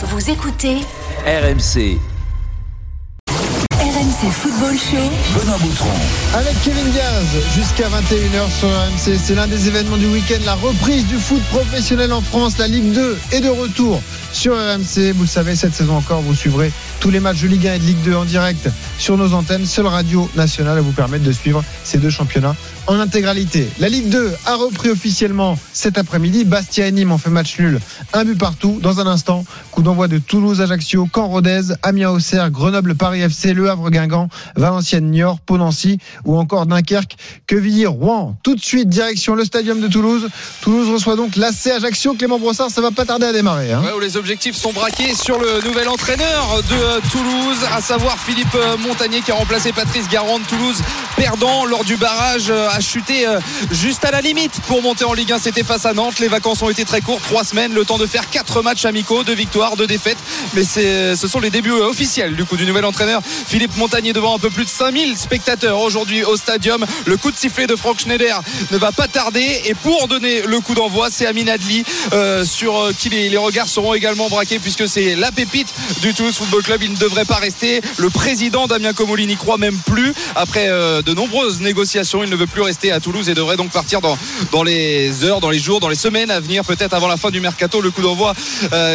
Vous écoutez RMC. RMC Football Show. Benoît Boutron. Avec Kevin Diaz jusqu'à 21h sur RMC. C'est l'un des événements du week-end, la reprise du foot professionnel en France. La Ligue 2 est de retour sur RMC. Vous le savez, cette saison encore, vous suivrez tous les matchs de Ligue 1 et de Ligue 2 en direct sur nos antennes. Seule radio nationale à vous permettre de suivre ces deux championnats en intégralité. La Ligue 2 a repris officiellement cet après-midi. Bastia et Nîmes ont fait match nul. 1 but partout. Dans un instant, coup d'envoi de Toulouse, Ajaccio, Caen, Rodez, Amiens, Auxerre, Grenoble, Paris FC, Le Havre, Guingamp, Valenciennes, Niort, Pau, Nancy ou encore Dunkerque, Quevilly-Rouen. Tout de suite, direction le stadium de Toulouse. Toulouse reçoit donc l'AC Ajaccio. Clément Brossard, ça va pas tarder à démarrer. Hein. Ouais, où les objectifs sont braqués sur le nouvel entraîneur de Toulouse, à savoir Philippe Montanier qui a remplacé Patrice Garande. Toulouse perdant lors du barrage a chuté juste à la limite pour monter en Ligue 1. C'était face à Nantes. Les vacances ont été très courtes, 3 semaines, le temps de faire 4 matchs amicaux, 2 victoires, 2 défaites. Mais ce sont les débuts officiels du coup du nouvel entraîneur Philippe Montanier devant un peu plus de 5000 spectateurs aujourd'hui au stadium. Le coup de sifflet de Franck Schneider ne va pas tarder, et pour donner le coup d'envoi, c'est Amine Adli sur qui les regards seront également braqués, puisque c'est la pépite du Toulouse Football Club. Il ne devrait pas rester. Le président Damien Comolli n'y croit même plus. Après de nombreuses négociations, il ne veut plus rester à Toulouse et devrait donc partir dans les heures, dans les jours, dans les semaines à venir, peut-être avant la fin du mercato. Le coup d'envoi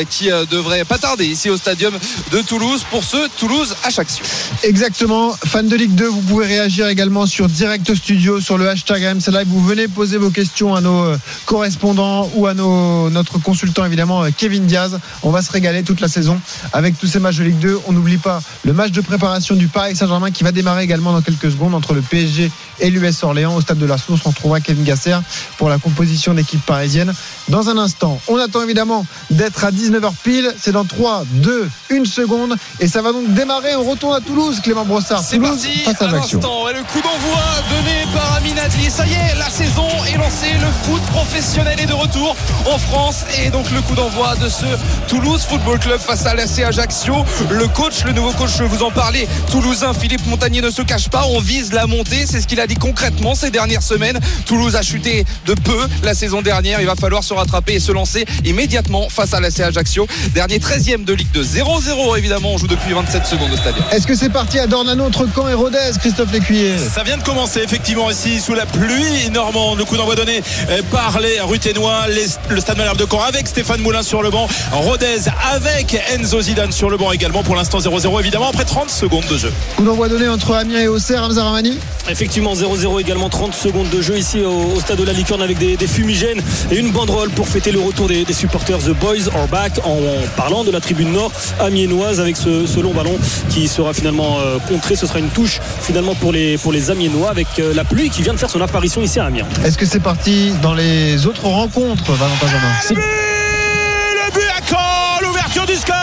qui devrait pas tarder ici au stadium de Toulouse pour ce Toulouse Ajaccio. Exactement. Fans de Ligue 2, vous pouvez réagir également sur Direct Studio, sur le hashtag RMC Live. Vous venez poser vos questions à nos correspondants ou à notre consultant évidemment Kevin Diaz. On va se régaler toute la saison avec tous ces matchs de Ligue 2. On n'oublie pas le match de préparation du Paris Saint-Germain qui va démarrer également dans quelques secondes entre le PSG et l'US Orléans au stade de la Source. On retrouvera Kevin Gasser pour la composition d'équipe parisienne dans un instant. On attend évidemment d'être à 19h pile. C'est dans 3, 2, 1 seconde et ça va donc démarrer. On retourne à Toulouse, Clément Brossard. C'est Toulouse, parti à l'instant. Et le coup d'envoi donné par Amine Adli. Ça y est, la saison est lancée. Le foot professionnel est de retour en France, et donc le coup d'envoi de ce Toulouse Football Club face à l'AC Ajaccio. Le coach, le nouveau coach, vous en parlez, toulousain Philippe Montanier ne se cache pas. On vise la montée, c'est ce qu'il a dit concrètement ces dernières semaines. Toulouse a chuté de peu la saison dernière. Il va falloir se rattraper et se lancer immédiatement face à l'AC Ajaccio. Dernier 13e de Ligue 2. 0-0 évidemment, on joue depuis 27 secondes au stade. Est-ce que c'est parti à Dornano entre Caen et Rodez, Christophe Lécuyer? Ça vient de commencer effectivement ici sous la pluie normande. Le coup d'envoi donné par les Ruténois, le stade Malherbe de Caen avec Stéphane Moulin sur le banc. Rodez avec Enzo Zidane sur le banc également. Pour l'instant 0-0 évidemment après 30 secondes de jeu. Coup d'envoi donné entre Amiens et Auxerre, Hamza Rahmani. Effectivement 0-0 également, 30 secondes de jeu ici au stade de la Licorne avec des fumigènes et une banderole pour fêter le retour des supporters. The Boys are back, en parlant de la tribune nord amiénoise, avec ce long ballon qui sera finalement contré. Ce sera une touche finalement pour les Amiénois avec la pluie qui vient de faire son apparition ici à Amiens. Est-ce que c'est parti dans les autres rencontres, Valentin Jamin? Le but à Caen, l'ouverture du score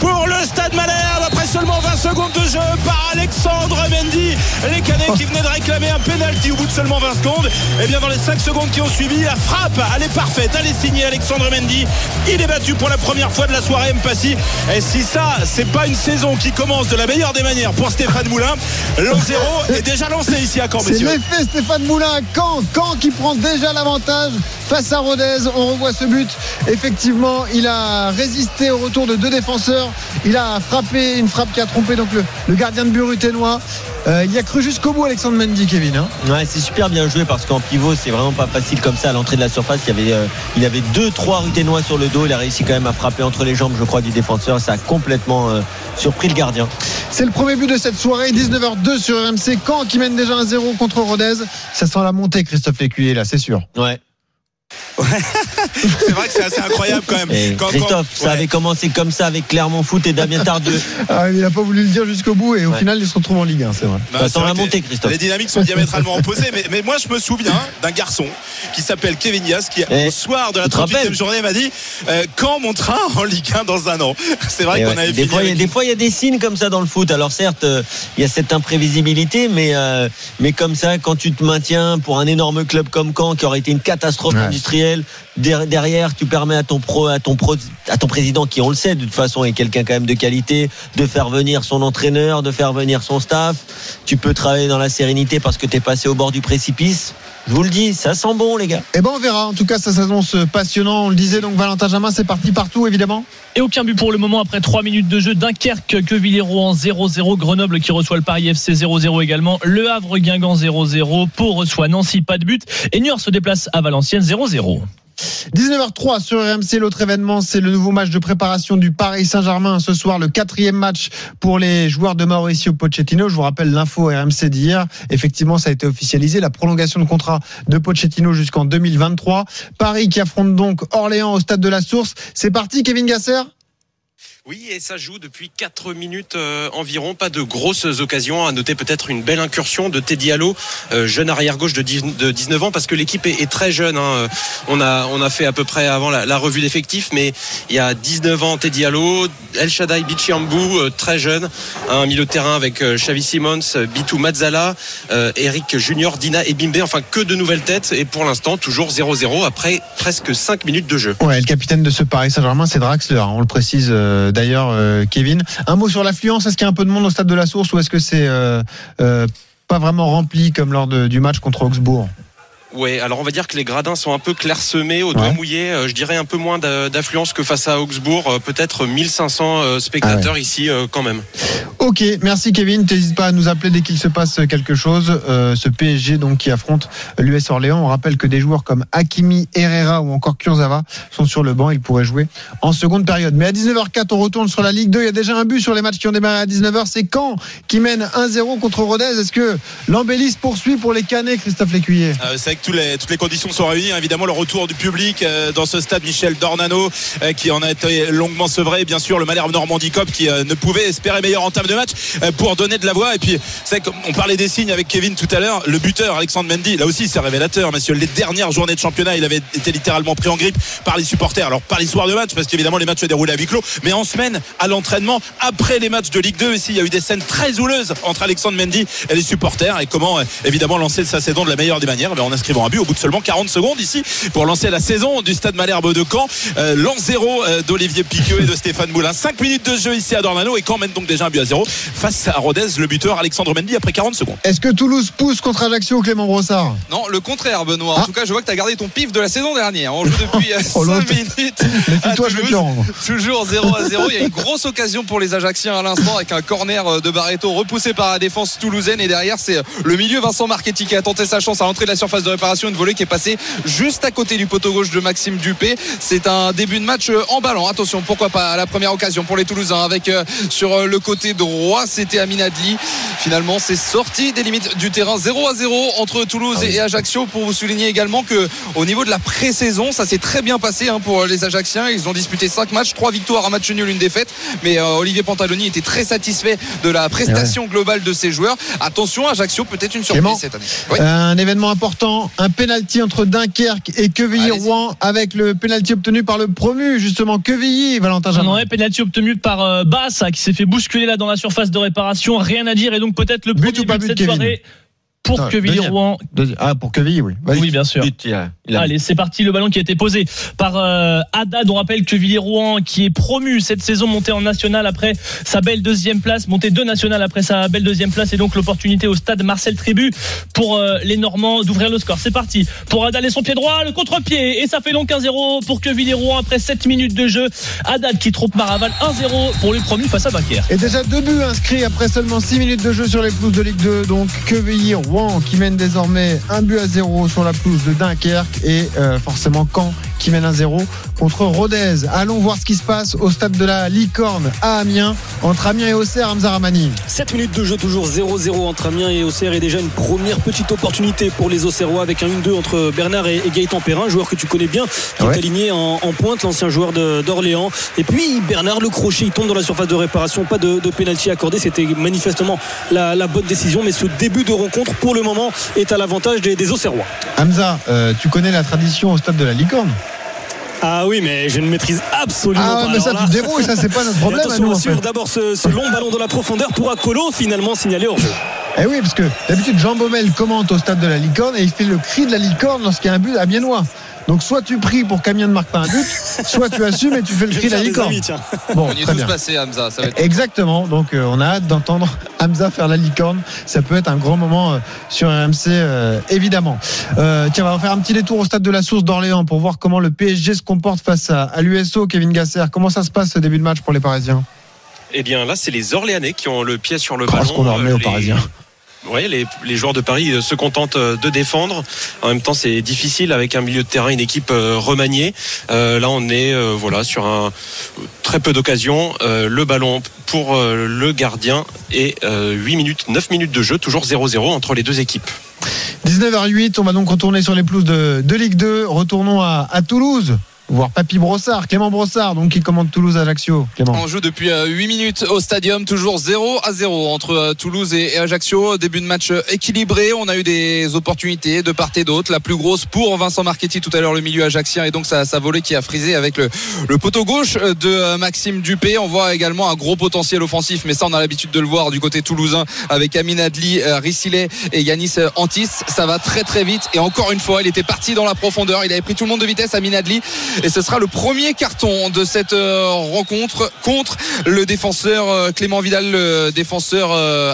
pour le stade Malherbe après seulement 20 secondes de jeu par Alexandre Mendy. Les Canets qui venaient de réclamer un pénalty au bout de seulement 20 secondes. Et bien dans les 5 secondes qui ont suivi, la frappe, elle est parfaite, elle est signée Alexandre Mendy. Il est battu pour la première fois de la soirée, Mpassi. Et si ça, c'est pas une saison qui commence de la meilleure des manières pour Stéphane Moulin, l'0-0 est déjà lancé ici à Caen, messieurs. C'est l'effet Stéphane Moulin à Caen. Caen qui prend déjà l'avantage face à Rodez. On revoit ce but. Effectivement, il a résisté au retour de 2 défenseurs. Il a frappé une frappe qui a trompé donc le gardien de but ruténois. Il y a cru jusqu'au bout Alexandre Mendy, Kevin. Ouais, c'est super bien joué parce qu'en pivot c'est vraiment pas facile comme ça à l'entrée de la surface. Il avait 2-3 ruténois sur le dos. Il a réussi quand même à frapper entre les jambes, je crois, du défenseur. Ça a complètement surpris le gardien. C'est le premier but de cette soirée, 19h02 sur RMC. Caen qui mène déjà 1-0 contre Rodez. Ça sent la montée, Christophe Lécuyer, là, c'est sûr. Ouais. Ouais. C'est vrai que c'est assez incroyable quand même. Et Christophe, ça avait commencé comme ça avec Clermont Foot et Damien Tardieu. Ah, il n'a pas voulu le dire jusqu'au bout et au final ils se retrouvent en Ligue 1, c'est vrai. Bah, ça sent la montée, Christophe. Les dynamiques sont diamétralement opposées, mais moi je me souviens d'un garçon qui s'appelle Kevin Diaz qui au soir de la 38e journée m'a dit quand montera en Ligue 1 dans un an. C'est vrai et qu'on avait fini. Des fois il y a des signes comme ça dans le foot. Alors certes, il y a cette imprévisibilité, mais comme ça quand tu te maintiens pour un énorme club comme Caen qui aurait été une catastrophe industrielle, derrière tu permets à ton président, qui on le sait de toute façon est quelqu'un quand même de qualité, de faire venir son entraîneur, de faire venir son staff. Tu peux travailler dans la sérénité parce que t'es passé au bord du précipice. Je vous le dis, ça sent bon les gars. Eh ben on verra, en tout cas ça s'annonce passionnant. On le disait, donc Valentin Jamin, c'est parti partout évidemment. Et aucun but pour le moment après 3 minutes de jeu. Dunkerque, Quevilly-Rouen 0-0, Grenoble qui reçoit le Paris FC 0-0 également, Le Havre, Guingamp 0-0, Pau reçoit Nancy, pas de but, et Niort se déplace à Valenciennes 0-0. 19h03 sur RMC. L'autre événement, c'est le nouveau match de préparation du Paris Saint-Germain ce soir, le 4e match pour les joueurs de Mauricio Pochettino. Je vous rappelle l'info RMC d'hier, effectivement ça a été officialisé, la prolongation de contrat de Pochettino jusqu'en 2023. Paris qui affronte donc Orléans au stade de la Source. C'est parti Kevin Gasser. Oui, et ça joue depuis 4 minutes environ, pas de grosses occasions. À noter peut-être une belle incursion de Teddy Allo, jeune arrière-gauche de 19 ans, parce que l'équipe est très jeune, hein. On a fait à peu près avant la revue d'effectifs, mais il y a 19 ans Teddy Allo, El Shaddai Bichiambou, très jeune, un milieu de terrain avec Xavi Simons, Bitou Mazzala, Eric Junior, Dina et Bimbe, enfin que de nouvelles têtes, et pour l'instant toujours 0-0 après presque 5 minutes de jeu. Ouais, le capitaine de ce Paris Saint-Germain, c'est Draxler, on le précise d'ailleurs, Kevin. Un mot sur l'affluence, est-ce qu'il y a un peu de monde au stade de la Source ou est-ce que c'est pas vraiment rempli comme lors du match contre Augsbourg? Ouais, alors on va dire que les gradins sont un peu clairsemés, au doigt mouillé, je dirais un peu moins d'affluence que face à Augsbourg, peut-être 1500 spectateurs ici quand même. Ok, merci Kevin, t'hésites pas à nous appeler dès qu'il se passe quelque chose. Ce PSG donc qui affronte l'US Orléans, on rappelle que des joueurs comme Hakimi, Herrera ou encore Kurzawa sont sur le banc, ils pourraient jouer en seconde période. Mais à 19h04, on retourne sur la Ligue 2, il y a déjà un but sur les matchs qui ont démarré à 19h, c'est Caen qui mène 1-0 contre Rodez. Est-ce que l'embellie se poursuit pour les Canets, Christophe Lécuyer? Toutes les conditions sont réunies, évidemment le retour du public dans ce stade Michel Dornano qui en a été longuement sevré, et bien sûr le Malherbe Normandie Cup qui ne pouvait espérer meilleure entame de match pour donner de la voix. Et puis c'est vrai qu'on parlait des signes avec Kevin tout à l'heure, le buteur Alexandre Mendy, là aussi c'est révélateur messieurs. Les dernières journées de championnat, il avait été littéralement pris en grippe par les supporters, alors pas les soirs de match parce qu'évidemment les matchs se déroulent à huis clos, mais en semaine à l'entraînement après les matchs de Ligue 2 ici, il y a eu des scènes très houleuses entre Alexandre Mendy et les supporters, et comment évidemment lancer sa saison de la meilleure des manières, mais on inscrit un but au bout de seulement 40 secondes ici pour lancer la saison du stade Malherbe de Caen. L'an 0 d'Olivier Piqueux et de Stéphane Moulin, 5 minutes de jeu ici à Dornano, et Caen mène donc déjà un but à 0 face à Rodez, le buteur Alexandre Mendy après 40 secondes. Est-ce que Toulouse pousse contre Ajaccio, Clément Brossard? Non, le contraire Benoît, en tout cas je vois que tu as gardé ton pif de la saison dernière. On joue depuis 5 minutes à Toulouse, toujours 0-0. Il y a une grosse occasion pour les Ajacciens à l'instant avec un corner de Barreto repoussé par la défense toulousaine, et derrière c'est le milieu Vincent Marchetti qui a tenté sa chance à l'entrée de la surface de réparation, une volée qui est passée juste à côté du poteau gauche de Maxime Dupé. C'est un début de match emballant, attention pourquoi pas à la première occasion pour les Toulousains avec sur le côté droit c'était Amine Adli. Finalement c'est sorti des limites du terrain, 0-0 entre Toulouse et Ajaccio. Pour vous souligner également que au niveau de la pré-saison ça s'est très bien passé hein, pour les Ajacciens, ils ont disputé 5 matchs, 3 victoires, un match nul, une défaite, mais Olivier Pantaloni était très satisfait de la prestation globale de ses joueurs. Attention Ajaccio peut-être une surprise cette année. Un événement important, un pénalty entre Dunkerque et Quevilly-Rouen, avec le pénalty obtenu par le promu justement Quevilly, Valentin Jamin. Non, pénalty obtenu par Bassa qui s'est fait bousculer là dans la surface de réparation, rien à dire, et donc peut-être le but premier ou pas but de cette Kevin. Soirée pour Quevilly-Rouen. Ah, pour Quevilly, oui. Vas-y. Oui, bien sûr. Allez, c'est parti, le ballon qui a été posé par Haddad. On rappelle Quevilly-Rouen qui est promu cette saison, monté en national après sa belle deuxième place, monté de national après sa belle deuxième place, et donc l'opportunité au stade Marcel Tribut pour les Normands d'ouvrir le score. C'est parti pour Haddad et son pied droit, le contre-pied, et ça fait donc 1-0 pour Quevilly-Rouen après 7 minutes de jeu. Haddad qui trompe Maraval, 1-0 pour le promu face à Dunkerque. Et déjà 2 buts inscrits après seulement 6 minutes de jeu sur les pelouses de Ligue 2, donc Quevilly-Rouen qui mène désormais 1-0 sur la pelouse de Dunkerque, et forcément Caen qui mène 1-0 contre Rodez. Allons voir ce qui se passe au stade de la Licorne à Amiens, entre Amiens et Auxerre, Hamza Rahmani. 7 minutes de jeu, toujours 0-0 entre Amiens et Auxerre, et déjà une première petite opportunité pour les Auxerrois avec un 1-2 entre Bernard et Gaëtan Perrin, joueur que tu connais bien qui est aligné en pointe, l'ancien joueur d'Orléans, et puis Bernard le crochet, il tombe dans la surface de réparation, pas de pénalty accordé, c'était manifestement la bonne décision, mais ce début de rencontre pour le moment est à l'avantage des Auxerrois. Hamza, tu connais la tradition au stade de la Licorne? Ah oui, mais je ne maîtrise absolument pas. Ah mais ça tu débrouilles, ça c'est pas notre problème. Attention, nous, sur d'abord ce long ballon de la profondeur pour Akolo, finalement signalé hors jeu. Eh oui, parce que d'habitude Jean Baumel commente au stade de la Licorne et il fait le cri de la Licorne lorsqu'il y a un but amiennois. Donc soit tu pries pour qu'Amiens ne marque pas un but, soit tu assumes et tu fais le cri de la licorne. Amis, bon, on y est tous passés, Hamza. Ça va être... Exactement. Donc on a hâte d'entendre Hamza faire la licorne. Ça peut être un grand moment sur RMC, évidemment. Tiens, on va faire un petit détour au stade de la Source d'Orléans pour voir comment le PSG se comporte face à l'USO. Kevin Gasser, comment ça se passe ce début de match pour les Parisiens ? Eh bien là, c'est les Orléanais qui ont le pied sur le ballon. Parce qu'on en remet aux Parisiens. Ouais, les joueurs de Paris se contentent de défendre. En même temps, c'est difficile avec un milieu de terrain, une équipe remaniée. Là, on est sur un très peu d'occasions. Le ballon pour le gardien et 9 minutes de jeu, toujours 0-0 entre les deux équipes. 19h08, on va donc retourner sur les pelouses de Ligue 2. Retournons à Toulouse. Voir Papy Brossard, Clément Brossard, donc qui commande Toulouse-Ajaccio. On joue depuis 8 minutes au stadium, toujours 0-0 entre Toulouse et Ajaccio. Début de match équilibré, on a eu des opportunités de part et d'autre. La plus grosse pour Vincent Marchetti tout à l'heure, le milieu ajaccien, et donc sa volée qui a frisé avec le poteau gauche de Maxime Dupé. On voit également un gros potentiel offensif, mais ça on a l'habitude de le voir du côté toulousain avec Amine Adli, Rissilé et Yanis Antis. Ça va très très vite, et encore une fois il était parti dans la profondeur, il avait pris tout le monde de vitesse, Amine Adli. Et ce sera le premier carton de cette rencontre contre le défenseur Clément Vidal, le défenseur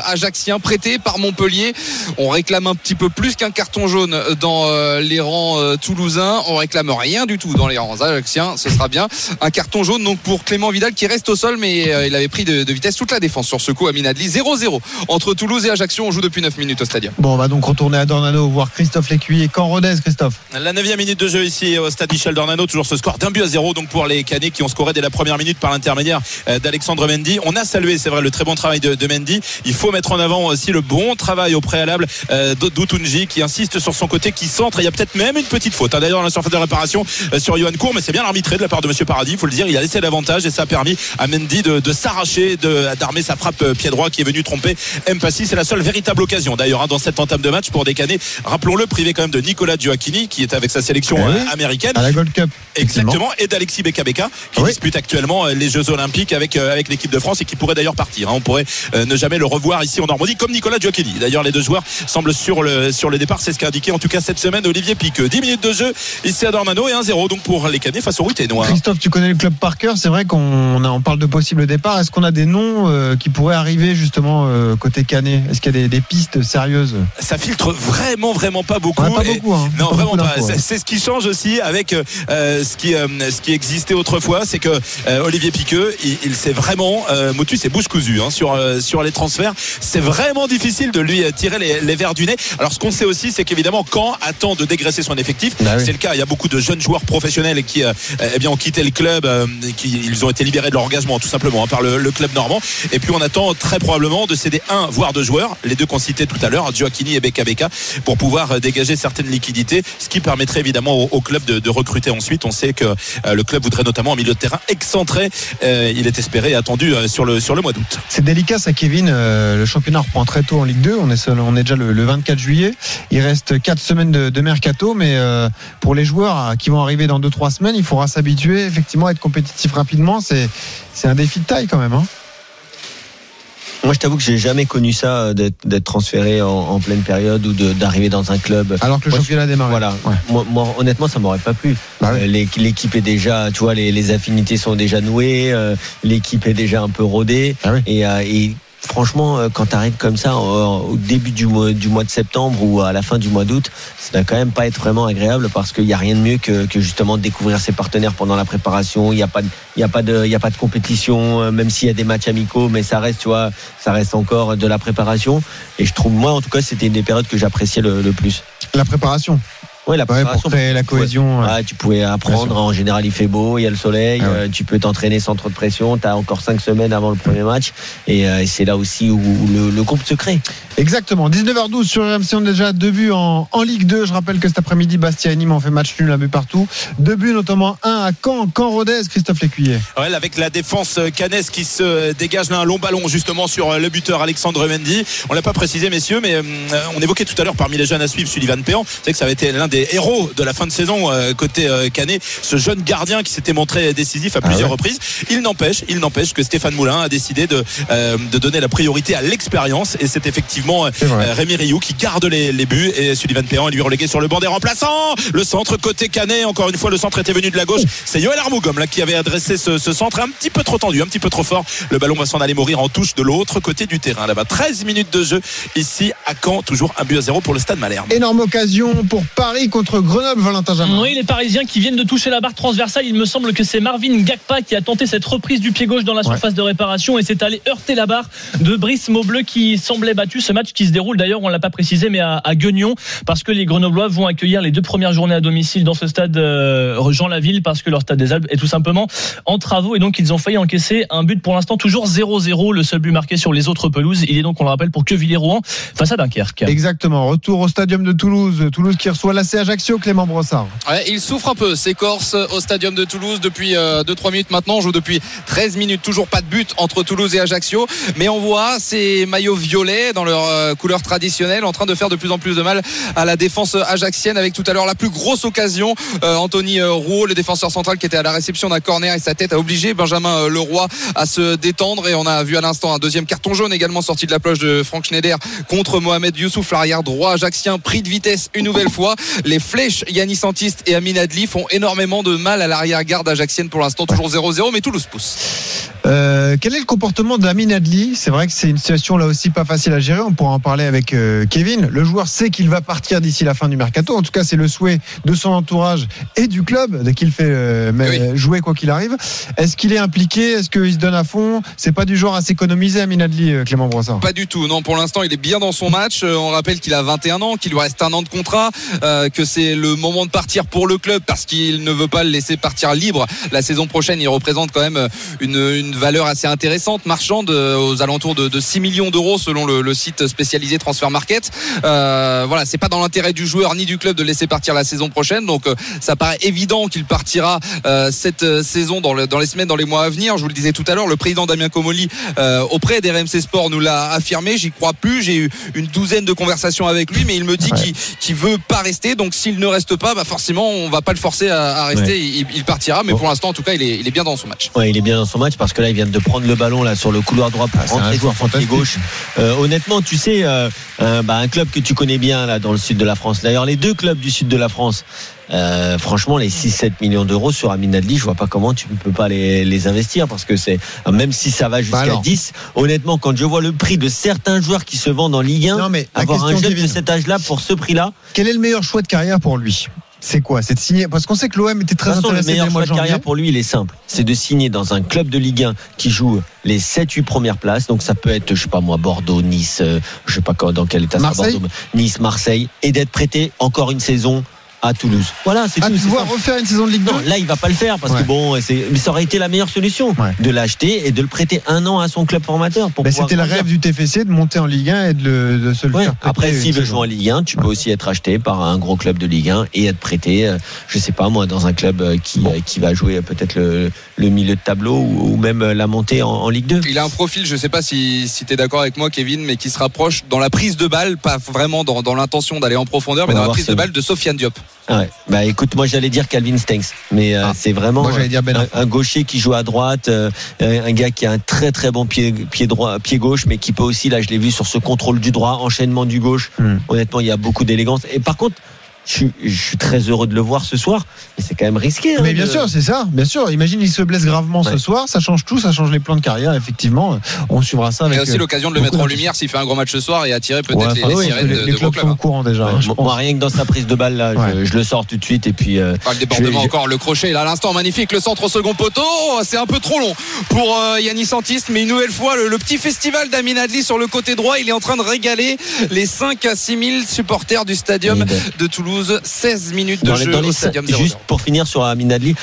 ajaccien prêté par Montpellier. On réclame un petit peu plus qu'un carton jaune dans les rangs toulousains. On réclame rien du tout dans les rangs ajacciens. Ce sera bien un carton jaune donc pour Clément Vidal qui reste au sol, mais il avait pris de vitesse toute la défense sur ce coup. Amine Adli, 0-0 entre Toulouse et Ajaccio. On joue depuis 9 minutes au stadium. Bon, on va donc retourner à Dornano voir Christophe Lécuyer et Caen Rodez. Christophe, la 9e minute de jeu ici au stade Michel Dornano, toujours ce score d'1-0 donc pour les Canets qui ont scoré dès la première minute par l'intermédiaire d'Alexandre Mendy. On a salué, c'est vrai, le très bon travail de Mendy. Il faut mettre en avant aussi le bon travail au préalable d'Outounji qui insiste sur son côté, qui centre. Il y a peut-être même une petite faute d'ailleurs dans la surface de réparation sur Johan Cour, mais c'est bien arbitré de la part de Monsieur Paradis, il faut le dire. Il a laissé l'avantage et ça a permis à Mendy de s'arracher, d'armer sa frappe pied droit qui est venue tromper Mpassi. C'est la seule véritable occasion d'ailleurs dans cette entame de match pour des Canets, rappelons-le, privé quand même de Nicolas Gioacchini qui est avec sa sélection américaine à la Gold Cup. Exactement, et d'Alexis Beka-Beka qui dispute actuellement les Jeux Olympiques avec l'équipe de France et qui pourrait d'ailleurs partir. On pourrait ne jamais le revoir ici en Normandie, comme Nicolas Gioacchini. D'ailleurs, les deux joueurs semblent sur le départ, c'est ce qu'a indiqué en tout cas cette semaine Olivier Piqueux. 10 minutes de jeu ici à Dornano et 1-0 donc pour les Canets face aux Routénois. Christophe, tu connais le club par cœur, c'est vrai qu'on parle de possible départ. Est-ce qu'on a des noms qui pourraient arriver justement côté Canets ? Est-ce qu'il y a des pistes sérieuses ? Ça filtre vraiment pas beaucoup. Ouais, pas beaucoup hein. Non, pas vraiment pas. C'est ce qui change aussi avec ce qui existait autrefois, c'est que Olivier Piqueux, il s'est vraiment Motu, c'est bouche cousue sur les transferts. C'est vraiment difficile de lui tirer les vers du nez. Alors ce qu'on sait aussi, c'est qu'évidemment Caen attend de dégraisser son effectif. Bah oui. C'est le cas. Il y a beaucoup de jeunes joueurs professionnels qui ont quitté le club, ils ont été libérés de leur engagement tout simplement par le club normand. Et puis on attend très probablement de céder un voire deux joueurs, les deux qu'on citait tout à l'heure, Gioacchini et Beka-Beka, pour pouvoir dégager certaines liquidités, ce qui permettrait évidemment au club de recruter ensuite. On sait que le club voudrait notamment un milieu de terrain excentré. Il est espéré et attendu sur le mois d'août. C'est délicat ça, Kevin. Le championnat reprend très tôt en Ligue 2. On est déjà le 24 juillet. Il reste 4 semaines de mercato, mais pour les joueurs qui vont arriver dans 2-3 semaines, il faudra s'habituer effectivement à être compétitif rapidement. C'est un défi de taille quand même. Hein. Moi, je t'avoue que j'ai jamais connu ça d'être transféré en pleine période ou d'arriver dans un club. Alors que le championnat démarre. Voilà. Ouais. Moi, honnêtement, ça m'aurait pas plu. Bah oui. L'équipe est déjà, tu vois, les affinités sont déjà nouées, l'équipe est déjà un peu rodée. Ah oui. Et franchement, quand t'arrives comme ça au début du mois de septembre ou à la fin du mois d'août, ça doit quand même pas être vraiment agréable parce qu'il y a rien de mieux que justement découvrir ses partenaires pendant la préparation. Il y a pas de compétition, même s'il y a des matchs amicaux, mais ça reste, tu vois, ça reste encore de la préparation. Et je trouve, moi, en tout cas, c'était une des périodes que j'appréciais le plus. La préparation. Ouais, la préparation, pour créer la cohésion. Tu pouvais apprendre. En général, il fait beau, il y a le soleil. Tu peux t'entraîner sans trop de pression. Tu as encore 5 semaines avant le premier match. Et c'est là aussi où le groupe se crée. Exactement. 19h12 sur RMC. On a déjà 2 buts en Ligue 2. Je rappelle que cet après-midi, Bastia et Nîmes ont fait match nul, un but partout. 2 buts, notamment un à Caen-Rodez. Christophe Lécuyer. Ouais, avec la défense canaise qui se dégage d'un long ballon justement sur le buteur Alexandre Mendy. On l'a pas précisé, messieurs, mais on évoquait tout à l'heure parmi les jeunes à suivre Sullivan Péan. C'est que ça avait été l'un des héros de la fin de saison côté Canet, ce jeune gardien qui s'était montré décisif à plusieurs reprises. Il n'empêche que Stéphane Moulin a décidé de donner la priorité à l'expérience, et c'est effectivement Rémi Rioux qui garde les buts, et Sullivan Perrin est lui relégué sur le banc des remplaçants. Le centre côté Canet, encore une fois le centre était venu de la gauche, c'est Yoel Armougom là qui avait adressé ce centre un petit peu trop tendu, un petit peu trop fort. Le ballon va s'en aller mourir en touche de l'autre côté du terrain. Là-bas, 13 minutes de jeu ici à Caen, toujours 1-0 pour le Stade Malherbe. Énorme occasion pour Paris contre Grenoble, Valentin Jamin. Oui, les Parisiens qui viennent de toucher la barre transversale. Il me semble que c'est Marvin Gagpa qui a tenté cette reprise du pied gauche dans la surface de réparation et s'est allé heurter la barre de Brice Maubleu qui semblait battu. Ce match qui se déroule d'ailleurs, on ne l'a pas précisé, mais à Gueugnon, parce que les Grenoblois vont accueillir les deux premières journées à domicile dans ce stade Jean-Laville, parce que leur stade des Alpes est tout simplement en travaux, et donc ils ont failli encaisser un but. Pour l'instant toujours 0-0, le seul but marqué sur les autres pelouses. Il est donc, on le rappelle, pour Quevilly-Rouen face à Dunkerque. Exactement, retour au stadium de Toulouse qui reçoit l'AC Ajaccio, Clément Brossard. Ouais, il souffre un peu, ces Corses au stadium de Toulouse depuis 2-3 minutes maintenant. On joue depuis 13 minutes, toujours pas de but entre Toulouse et Ajaccio, mais on voit ces maillots violets dans leur couleur traditionnelle en train de faire de plus en plus de mal à la défense ajaxienne, avec tout à l'heure la plus grosse occasion, Anthony Rouault, le défenseur central qui était à la réception d'un corner, et sa tête a obligé Benjamin Leroy à se détendre. Et on a vu à l'instant un deuxième carton jaune également sorti de la poche de Franck Schneider contre Mohamed Youssouf, l'arrière droit ajaxien pris de vitesse une nouvelle fois. Les flèches Yannis Santiste et Amine Adli font énormément de mal à l'arrière-garde ajaxienne pour l'instant, toujours 0-0, mais Toulouse pousse. Quel est le comportement d'Amine Adli ? C'est vrai que c'est une situation là aussi pas facile à gérer, on pourra en parler avec Kevin. Le joueur sait qu'il va partir d'ici la fin du mercato, en tout cas c'est le souhait de son entourage et du club, dès qu'il fait jouer quoi qu'il arrive. Est-ce qu'il est impliqué ? Est-ce qu'il se donne à fond ? C'est pas du genre à s'économiser, Amine Adli, Clément Brossard ? Pas du tout, non, pour l'instant il est bien dans son match. On rappelle qu'il a 21 ans, qu'il lui reste un an de contrat, que c'est le moment de partir pour le club parce qu'il ne veut pas le laisser partir libre. La saison prochaine, il représente quand même une valeur assez intéressante, marchande, aux alentours de 6 millions d'euros selon le site spécialisé Transfer Market. Voilà, c'est pas dans l'intérêt du joueur ni du club de laisser partir la saison prochaine, donc ça paraît évident qu'il partira cette saison dans les semaines, dans les mois à venir. Je vous le disais tout à l'heure, le président Damien Comolli auprès d'RMC Sport nous l'a affirmé. J'y crois plus, j'ai eu une douzaine de conversations avec lui, mais il me dit qu'il veut pas rester, donc s'il ne reste pas, forcément on va pas le forcer à rester, il partira, mais pour l'instant en tout cas il est bien dans son match. Ouais, il est bien dans son match parce que là il vient de prendre le ballon là sur le couloir droit pour rentrer sur le pied gauche. Honnêtement, tu sais, un club que tu connais bien là dans le sud de la France, d'ailleurs les deux clubs du sud de la France, franchement les 6-7 millions d'euros sur Amine Adli, je vois pas comment tu ne peux pas les investir, parce que c'est, même si ça va jusqu'à 10, honnêtement quand je vois le prix de certains joueurs qui se vendent en Ligue 1, avoir un jeune de cet âge là pour ce prix là, quel est le meilleur choix de carrière pour lui ? C'est quoi ? C'est de signer, parce qu'on sait que l'OM était très intéressé. Le meilleur choix de carrière pour lui, il est simple. C'est de signer dans un club de Ligue 1 qui joue les 7-8 premières places. Donc ça peut être, je sais pas moi, Bordeaux, Nice, je sais pas dans quel état ça, Bordeaux, Nice, Marseille, et d'être prêté encore une saison à Toulouse. Voilà, c'est tout. Tu vois, refaire une saison de Ligue 2. Non, là, il va pas le faire parce que mais ça aurait été la meilleure solution de l'acheter et de le prêter un an à son club formateur. Pour c'était le rêve du TFC de monter en Ligue 1 et de se le faire prêter. Après, s'il veut jouer en Ligue 1, tu peux aussi être acheté par un gros club de Ligue 1 et être prêté, je sais pas moi, dans un club qui va jouer peut-être le milieu de tableau ou même la montée en Ligue 2. Il a un profil, je sais pas si t'es d'accord avec moi, Kevin, mais qui se rapproche dans la prise de balle, pas vraiment dans l'intention d'aller en profondeur, mais dans la prise de balle de Sofiane Diop. Écoute, moi j'allais dire Calvin Stengs, mais c'est vraiment un gaucher qui joue à droite, un gars qui a un très très bon pied droit, pied gauche, mais qui peut aussi, là je l'ai vu sur ce contrôle du droit, enchaînement du gauche. Honnêtement, il y a beaucoup d'élégance. Et par contre, je suis très heureux de le voir ce soir, mais c'est quand même risqué. Mais bien sûr, c'est ça. Bien sûr, imagine il se blesse gravement ce soir, ça change tout, ça change les plans de carrière. Effectivement, on suivra ça. Il y a aussi l'occasion de le mettre en lumière s'il fait un grand match ce soir et attirer peut-être les sirènes de gros clubs. Au courant déjà. Moi, rien que dans sa prise de balle là, je le sors tout de suite et puis. Le débordement encore, le crochet là à l'instant magnifique, le centre au second poteau, c'est un peu trop long pour Yannis Santiste, mais une nouvelle fois le petit festival d'Amine Adli sur le côté droit, il est en train de régaler les 5 à 6 000 supporters du stadium de Toulouse. 16 minutes de jeu au stadium 0-0. Juste pour finir sur Amine Adli,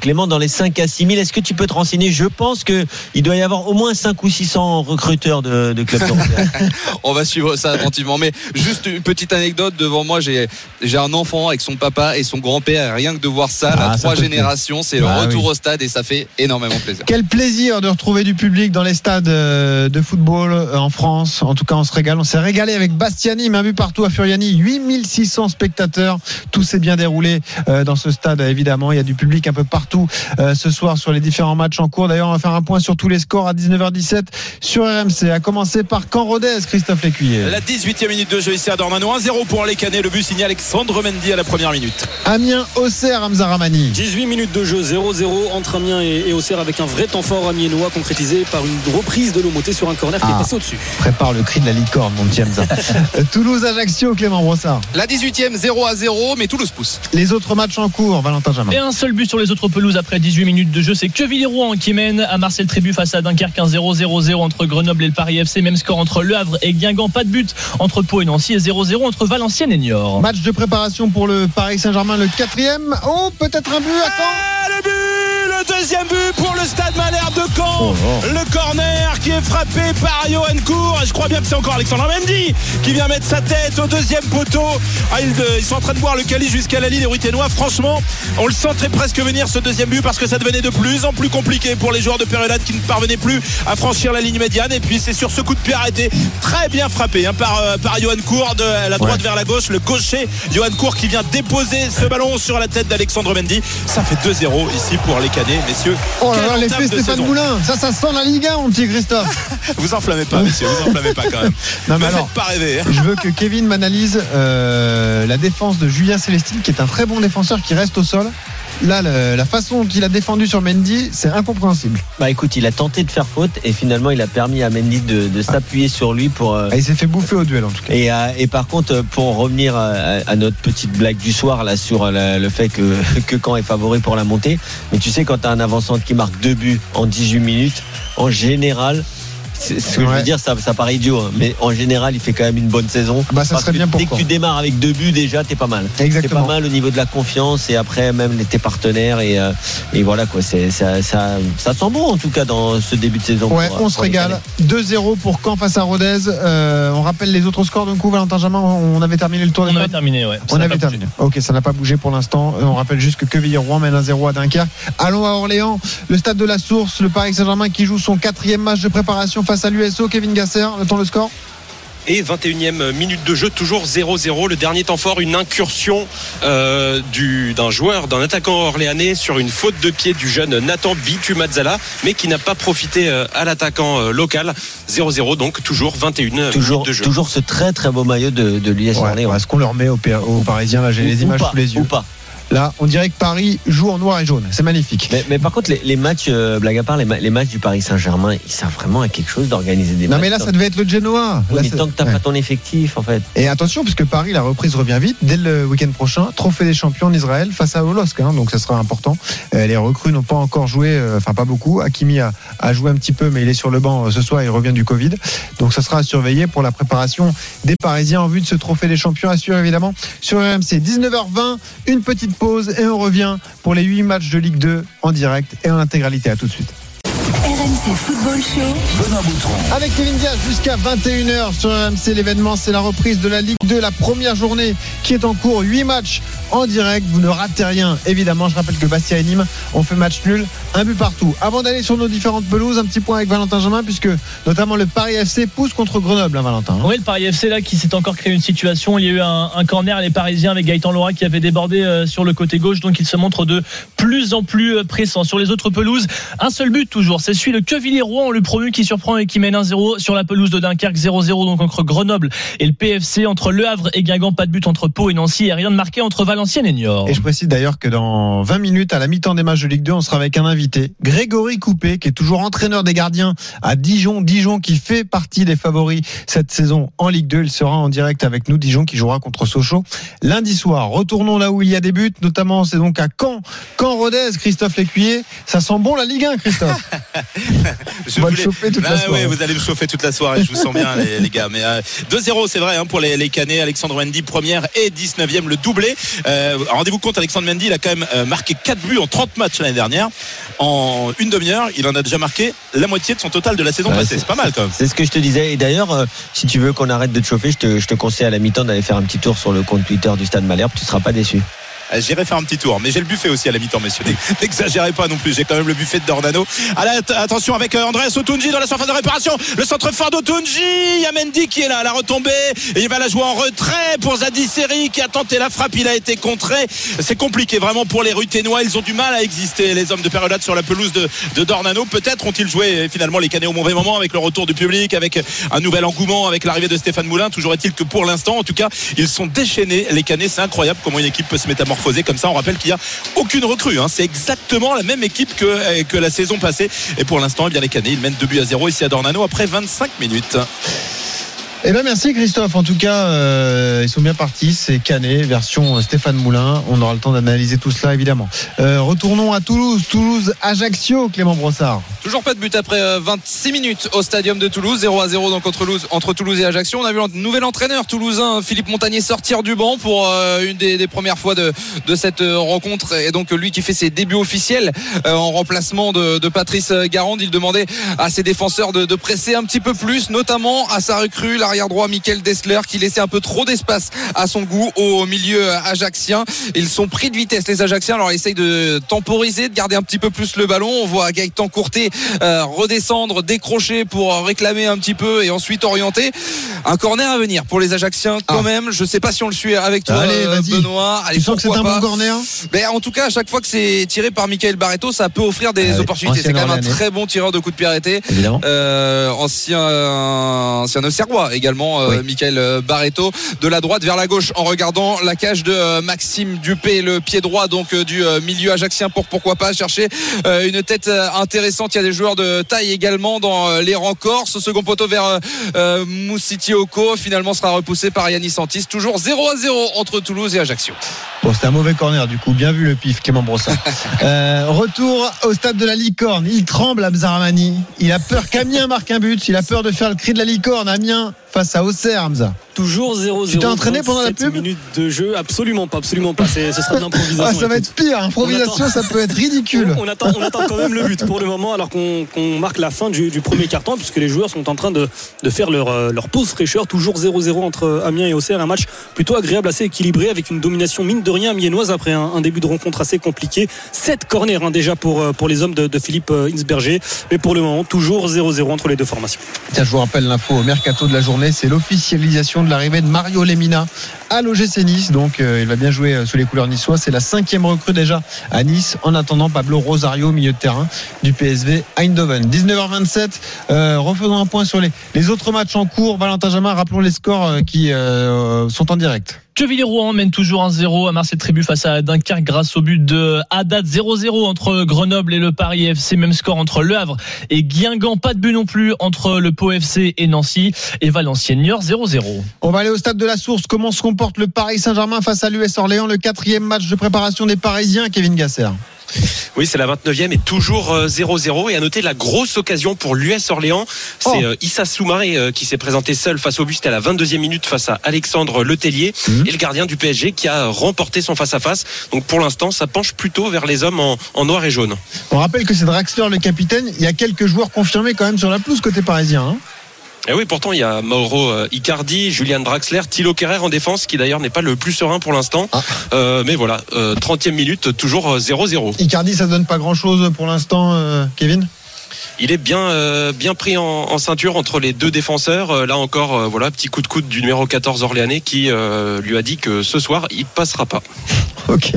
Clément, dans les 5 à 6 000, est-ce que tu peux te renseigner ? Je pense qu'il doit y avoir au moins 5 ou 600 recruteurs de clubs européens. On va suivre ça attentivement, mais juste une petite anecdote, devant moi j'ai un enfant avec son papa et son grand-père, rien que de voir ça, la 3 générations, c'est le retour au stade et ça fait énormément plaisir. Quel plaisir de retrouver du public dans les stades de football en France, en tout cas on se régale, on s'est régalé avec Bastiani, main but partout à Furiani, 8600 spectateurs 20h. Tout s'est bien déroulé dans ce stade, évidemment. Il y a du public un peu partout ce soir sur les différents matchs en cours. D'ailleurs, on va faire un point sur tous les scores à 19h17 sur RMC, à commencer par Caen-Rodez, Christophe Lécuyer. La 18e minute de jeu ici à Dormano, 1-0 pour les Canets. Le but signé Alexandre Mendy à la première minute. Amiens-Auxerre, Hamza Rahmani. 18 minutes de jeu, 0-0 entre Amiens et Auxerre, avec un vrai temps fort amiénois concrétisé par une reprise de Lomoté sur un corner qui est passé au-dessus. Prépare le cri de la licorne, mon petit Hamza. Toulouse-Ajaccio, Clément Brossard. La 18e, 0-0, mais Toulouse pousse. Les autres matchs en cours, Valentin Jamin. Et un seul but sur les autres pelouses après 18 minutes de jeu, c'est Quevilly-Rouen qui mène à Marcel Trébus face à Dunkerque, 1-0, 0-0 entre Grenoble et le Paris FC, même score entre Le Havre et Guingamp, pas de but entre Pau et Nancy, et 0-0 entre Valenciennes et Niort. Match de préparation pour le Paris Saint-Germain, le 4e. Oh, peut-être un but à Caen. Le but, le deuxième but pour le Stade Malherbe de Caen. Le corner qui est frappé par Johan Cour. Je crois bien que c'est encore Alexandre Mendy qui vient mettre sa tête au deuxième poteau. Ils sont en train de boire le calice jusqu'à la ligne, les Ruténois. Franchement, on le sentait presque venir, ce deuxième but, parce que ça devenait de plus en plus compliqué pour les joueurs de Périolade qui ne parvenaient plus à franchir la ligne médiane. Et puis c'est sur ce coup de pied arrêté, très bien frappé par Johan Cour, de la droite vers la gauche, le gaucher Johan Cour qui vient déposer ce ballon sur la tête d'Alexandre Mendy. Ça fait 2-0 ici pour les Canet, messieurs. Oh là là, l'effet Stéphane Moulin, ça sent la Ligue 1, mon petit Christophe. Vous enflammez pas, messieurs, vous enflammez pas quand même. Non, mais alors, faites pas rêver. Je veux que Kevin m'analyse la défense de Julien Célestine, qui est un très bon défenseur qui reste au sol. Là, la façon dont il a défendu sur Mendy, c'est incompréhensible. Bah écoute, il a tenté de faire faute et finalement il a permis à Mendy de s'appuyer sur lui pour. Il s'est fait bouffer au duel en tout cas. Et par contre, pour revenir à notre petite blague du soir là sur le fait que Caen est favori pour la montée, mais tu sais, quand t'as un avant-centre qui marque 2 buts en 18 minutes, en général. C'est ce que je veux dire, ça paraît idiot, hein, mais en général, il fait quand même une bonne saison. Bah, ça serait bien pour dès que tu démarres avec 2 buts, déjà, t'es pas mal. Exactement. T'es pas mal au niveau de la confiance et après, même tes partenaires. Et voilà, quoi, ça sent bon en tout cas dans ce début de saison. Ouais, on se régale. 2-0 pour Caen face à Rodez. On rappelle les autres scores, du coup, Valentin Jamin, on avait terminé le tour des matchs. On avait terminé. Ok, ça n'a pas bougé pour l'instant. On rappelle juste que Quevilly-Rouen mène 1-0 à Dunkerque. Allons à Orléans, le stade de la Source, le Paris Saint-Germain qui joue son 4e match de préparation face à l'USO. Kevin Gasser, notons le score. Et 21e minute de jeu, toujours 0-0. Le dernier temps fort, une incursion d'un attaquant orléanais sur une faute de pied du jeune Nathan Bitumazzala, mais qui n'a pas profité à l'attaquant local. 0-0, donc toujours 21 minutes de jeu. Toujours ce très très beau maillot de l'US Orléans. Est-ce qu'on le remet aux Parisiens? Là, j'ai les images sous les yeux. Ou pas. Là, on dirait que Paris joue en noir et jaune. C'est magnifique. Mais par contre, les matchs, blague à part, les matchs du Paris Saint-Germain, ils servent vraiment à quelque chose d'organiser des matchs. Non, mais là, ça devait être le Genoa. Oui, là, mais tant que t'as pas ton effectif, en fait. Et attention, puisque Paris, la reprise revient vite. Dès le week-end prochain, trophée des champions en Israël face à Olosk. Hein, donc, ça sera important. Les recrues n'ont pas encore joué, enfin, pas beaucoup. Hakimi a joué un petit peu, mais il est sur le banc ce soir. Il revient du Covid. Donc, ça sera à surveiller pour la préparation des Parisiens en vue de ce trophée des champions à suivre, évidemment, sur RMC. 19h20, une petite pause et on revient pour les 8 matchs de Ligue 2 en direct et en intégralité. À tout de suite. RMC Football Show, Benoît Boutron. Avec Kevin Diaz jusqu'à 21h sur RMC. L'événement, c'est la reprise de la Ligue 2, la première journée qui est en cours. 8 matchs en direct, vous ne ratez rien évidemment. Je rappelle que Bastia et Nîmes ont fait match nul, 1 but partout. Avant d'aller sur nos différentes pelouses, un petit point avec Valentin Jamin, puisque notamment le Paris FC pousse contre Grenoble, hein, Valentin. Oui, le Paris FC là qui s'est encore créé une situation. Il y a eu un corner, les Parisiens avec Gaëtan Laura qui avait débordé sur le côté gauche, donc il se montre de plus en plus pressant. Sur les autres pelouses, un seul but toujours, c'est celui de Quevilly-Rouen, le promu qui surprend et qui mène 1-0 sur la pelouse de Dunkerque. 0-0 donc entre Grenoble et le PFC. Entre Le Havre et Guingamp, pas de but entre Pau et Nancy, et rien de marqué entre Valenciennes et Niort. Et je précise d'ailleurs que dans 20 minutes, à la mi-temps des matchs de Ligue 2, on sera avec un invité, Grégory Coupé, qui est toujours entraîneur des gardiens à Dijon. Dijon qui fait partie des favoris cette saison en Ligue 2. Il sera en direct avec nous. Dijon qui jouera contre Sochaux lundi soir. Retournons là où il y a des buts, notamment c'est donc à Caen. Caen-Rodez, Christophe Lécuyer. Ça sent bon la Ligue 1, Christophe. Vous allez me chauffer toute la soirée. Je vous sens bien, les gars. Mais 2-0, c'est vrai, hein, pour les Canets. Alexandre Mendy, première et 19e, le doublé. Rendez-vous compte, Alexandre Mendy, il a quand même marqué 4 buts en 30 matchs l'année dernière. En une demi-heure, il en a déjà marqué la moitié de son total de la saison passée. C'est pas mal quand même. C'est ce que je te disais. Et d'ailleurs, si tu veux qu'on arrête de te chauffer, je te conseille à la mi-temps d'aller faire un petit tour sur le compte Twitter du Stade Malherbe. Tu ne seras pas déçu. J'irai faire un petit tour, mais j'ai le buffet aussi à la mi-temps, messieurs. N'exagérez pas non plus, j'ai quand même le buffet de Dornano. Allez, attention avec Andrés Otunji dans la surface de réparation. Le centre fort d'Otunji. Mendy qui est là, la retombée. Et il va la jouer en retrait pour Zadisseri qui a tenté la frappe. Il a été contré. C'est compliqué vraiment pour les Ruténois. Ils ont du mal à exister, les hommes de Perelade sur la pelouse de Dornano. Peut-être ont-ils joué finalement les Canets au mauvais moment avec le retour du public, avec un nouvel engouement, avec l'arrivée de Stéphane Moulin. Toujours est-il que pour l'instant, en tout cas, ils sont déchaînés, les Canets. C'est incroyable comment une équipe peut se métamorphoser comme ça. On rappelle qu'il n'y a aucune recrue, hein. C'est exactement la même équipe que la saison passée. Et pour l'instant, eh bien, les Canets, ils mènent 2-0 ici à Dornano après 25 minutes. Eh bien merci Christophe, en tout cas ils sont bien partis, c'est Canet version Stéphane Moulin, on aura le temps d'analyser tout cela évidemment. Retournons à Toulouse, Ajaccio, Clément Brossard. Toujours pas de but après 26 minutes au stadium de Toulouse, 0-0 donc entre Toulouse et Ajaccio. On a vu le nouvel entraîneur toulousain Philippe Montanier sortir du banc pour une des premières fois de cette rencontre, et donc lui qui fait ses débuts officiels en remplacement de Patrice Garande. Il demandait à ses défenseurs de presser un petit peu plus, notamment à sa recrue arrière droit Michael Dessler qui laissait un peu trop d'espace à son goût au milieu ajaxien. Ils sont pris de vitesse les Ajacciens, alors ils essayent de temporiser, de garder un petit peu plus le ballon. On voit Gaëtan Courté redescendre, décrocher pour réclamer un petit peu et ensuite orienter. Un corner à venir pour les Ajacciens quand même. Je sais pas si on le suit avec toi. Allez, Benoît, allez, tu sens que c'est un bon corner. Ben, en tout cas à chaque fois que c'est tiré par Michael Barreto, ça peut offrir des opportunités. C'est quand même un très bon tireur de coup de pied arrêté, ancien Auxerrois également, oui. Michael Barreto de la droite vers la gauche en regardant la cage de Maxime Dupé, le pied droit donc du milieu ajaxien, pour pourquoi pas chercher une tête intéressante. Il y a des joueurs de taille également dans les rangs corse. Second poteau vers Moussiti Oko, finalement sera repoussé par Yannis Santis. Toujours 0-0 entre Toulouse et Ajaccio. Bon, c'était un mauvais corner du coup, bien vu le pif Clément Brossard. Retour au stade de la licorne, il tremble Hamza Rahmani, il a peur qu'Amiens marque un but, il a peur de faire le cri de la licorne. Amiens face à Auxerre, Hamza. Toujours 0-0. Tu t'es entraîné pendant la pub ? 7 minutes de jeu, absolument pas. Ce sera de l'improvisation. Ça va être pire, improvisation, ça peut être ridicule. On attend quand même le but pour le moment, alors qu'on marque la fin du premier quart-temps, puisque les joueurs sont en train de faire leur pause fraîcheur. Toujours 0-0 entre Amiens et Auxerre. Un match plutôt agréable, assez équilibré, avec une domination mine de rien amiénoise après un début de rencontre assez compliqué. 7 corners déjà pour les hommes de Philippe Hinsberger. Mais pour le moment, toujours 0-0 entre les deux formations. Tiens, je vous rappelle l'info au mercato de la journée, c'est l'officialisation de l'arrivée de Mario Lemina à l'OGC Nice. Donc il va bien jouer sous les couleurs niçois. C'est la 5e recrue déjà à Nice. En attendant Pablo Rosario, milieu de terrain du PSV Eindhoven. 19h27, refaisons un point sur les autres matchs en cours. Valentin Jamin, rappelons les scores qui sont en direct. Quevilly-Rouen mène toujours 1-0 à Marseille-Tribu face à Dunkerque grâce au but de Haddad. 0-0 entre Grenoble et le Paris FC, même score entre Le Havre et Guingamp, pas de but non plus entre le Pau FC et Nancy, et Valenciennes Niort 0-0. On va aller au stade de la Source. Comment se comporte le Paris Saint-Germain face à l'US Orléans, le 4e match de préparation des Parisiens, Kevin Gasser? Oui, c'est la 29e et toujours 0-0. Et à noter la grosse occasion pour l'US Orléans, c'est Issa Soumaré qui s'est présenté seul face au but à la 22e minute face à Alexandre Letellier, et le gardien du PSG qui a remporté son face-à-face. Donc pour l'instant, ça penche plutôt vers les hommes en noir et jaune. On rappelle que c'est Draxler le capitaine. Il y a quelques joueurs confirmés quand même sur la pelouse côté parisien, hein. Et oui, pourtant il y a Mauro Icardi, Julian Draxler, Thilo Kehrer en défense, qui d'ailleurs n'est pas le plus serein pour l'instant. Mais voilà, 30e minute, toujours 0-0. Icardi, ça ne donne pas grand-chose pour l'instant, Kevin ? Il est bien pris en ceinture entre les deux défenseurs. Là encore, voilà, petit coup de coude du numéro 14 orléanais qui lui a dit que ce soir, il passera pas. Ok.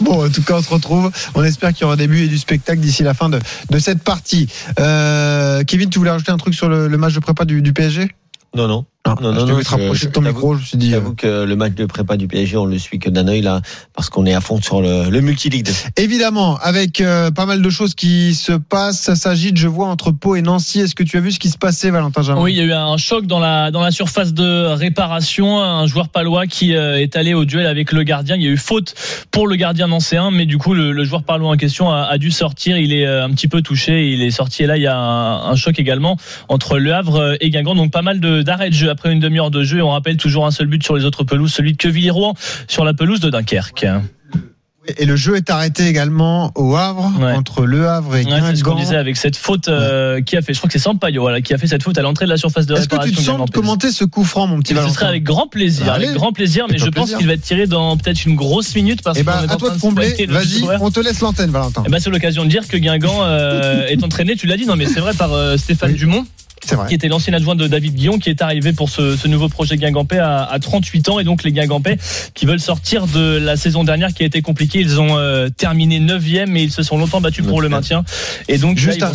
Bon, en tout cas, on se retrouve. On espère qu'il y aura des buts et du spectacle d'ici la fin de cette partie. Kevin, tu voulais rajouter un truc sur le match de prépa du PSG ? Non. Non, je t'ai vu te rapprocher de ton micro, je me suis dit. J'avoue que le match de prépa du PSG, on le suit que d'un œil là, parce qu'on est à fond sur le multi-league. Évidemment, avec pas mal de choses qui se passent, ça s'agite, je vois, entre Pau et Nancy. Est-ce que tu as vu ce qui se passait, Valentin Jamin ? Oui, il y a eu un choc dans la surface de réparation. Un joueur palois qui est allé au duel avec le gardien. Il y a eu faute pour le gardien nancéen, mais du coup, le joueur palois en question a dû sortir. Il est un petit peu touché, il est sorti. Et là, il y a un choc également entre Le Havre et Guingamp. Donc, pas mal d'arrêts de jeu après une demi-heure de jeu, et on rappelle toujours un seul but sur les autres pelouses, celui de Quevilly-Rouen sur la pelouse de Dunkerque. Et le jeu est arrêté également au Havre, entre Le Havre et Guingamp. C'est ce qu'on disait avec cette faute qui a fait, je crois que c'est Sampaio qui a fait cette faute à l'entrée de la surface de réparation. Est-ce que tu te sens de commenter ce coup franc, mon petit Valentin ? Ce serait avec grand plaisir, mais je pense qu'il va être tiré dans peut-être une grosse minute parce qu'on est en train de combler. Vas-y, on te laisse l'antenne, Valentin. Et c'est l'occasion de dire que Guingamp est entraîné, tu l'as dit, non mais c'est vrai, par Stéphane Dumont. Qui était l'ancien adjoint de David Guillon, qui est arrivé pour ce nouveau projet guingampais à 38 ans. Et donc les Guingampais qui veulent sortir de la saison dernière qui a été compliquée, ils ont terminé 9e et ils se sont longtemps battus pour le maintien. Et donc juste là,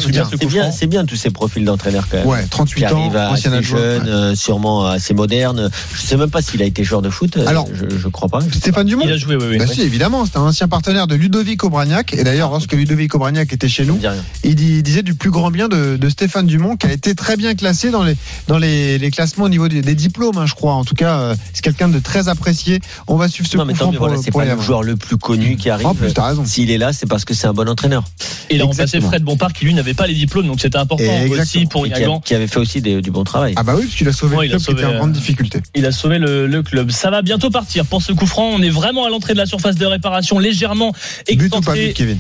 c'est bien tous ces profils d'entraîneurs quand même. 38 qui ans, ancien adjoint, sûrement assez moderne. Je sais même pas s'il a été joueur de foot. Alors je crois pas. Stéphane Dumont. Il a joué, oui. Si, évidemment, c'est un ancien partenaire de Ludovic Obraniak. Et d'ailleurs, lorsque Ludovic Obraniak était chez nous, il disait du plus grand bien de Stéphane Dumont, qui a été très bien classé dans les classements au niveau des diplômes, je crois. En tout cas, c'est quelqu'un de très apprécié. On va suivre ce coup franc c'est pas le joueur le plus connu qui arrive. En plus, t'as raison. S'il est là, c'est parce que c'est un bon entraîneur. Et il a remplacé Fred Bompard qui lui n'avait pas les diplômes, donc c'était important aussi pour Guingamp. Qui avait fait aussi du bon travail. Ah bah oui, parce qu'il a sauvé le club qui était en grande difficulté. Il a sauvé le club. Ça va bientôt partir pour ce coup franc. On est vraiment à l'entrée de la surface de réparation, légèrement excentré. But ou pas but, Kevin ?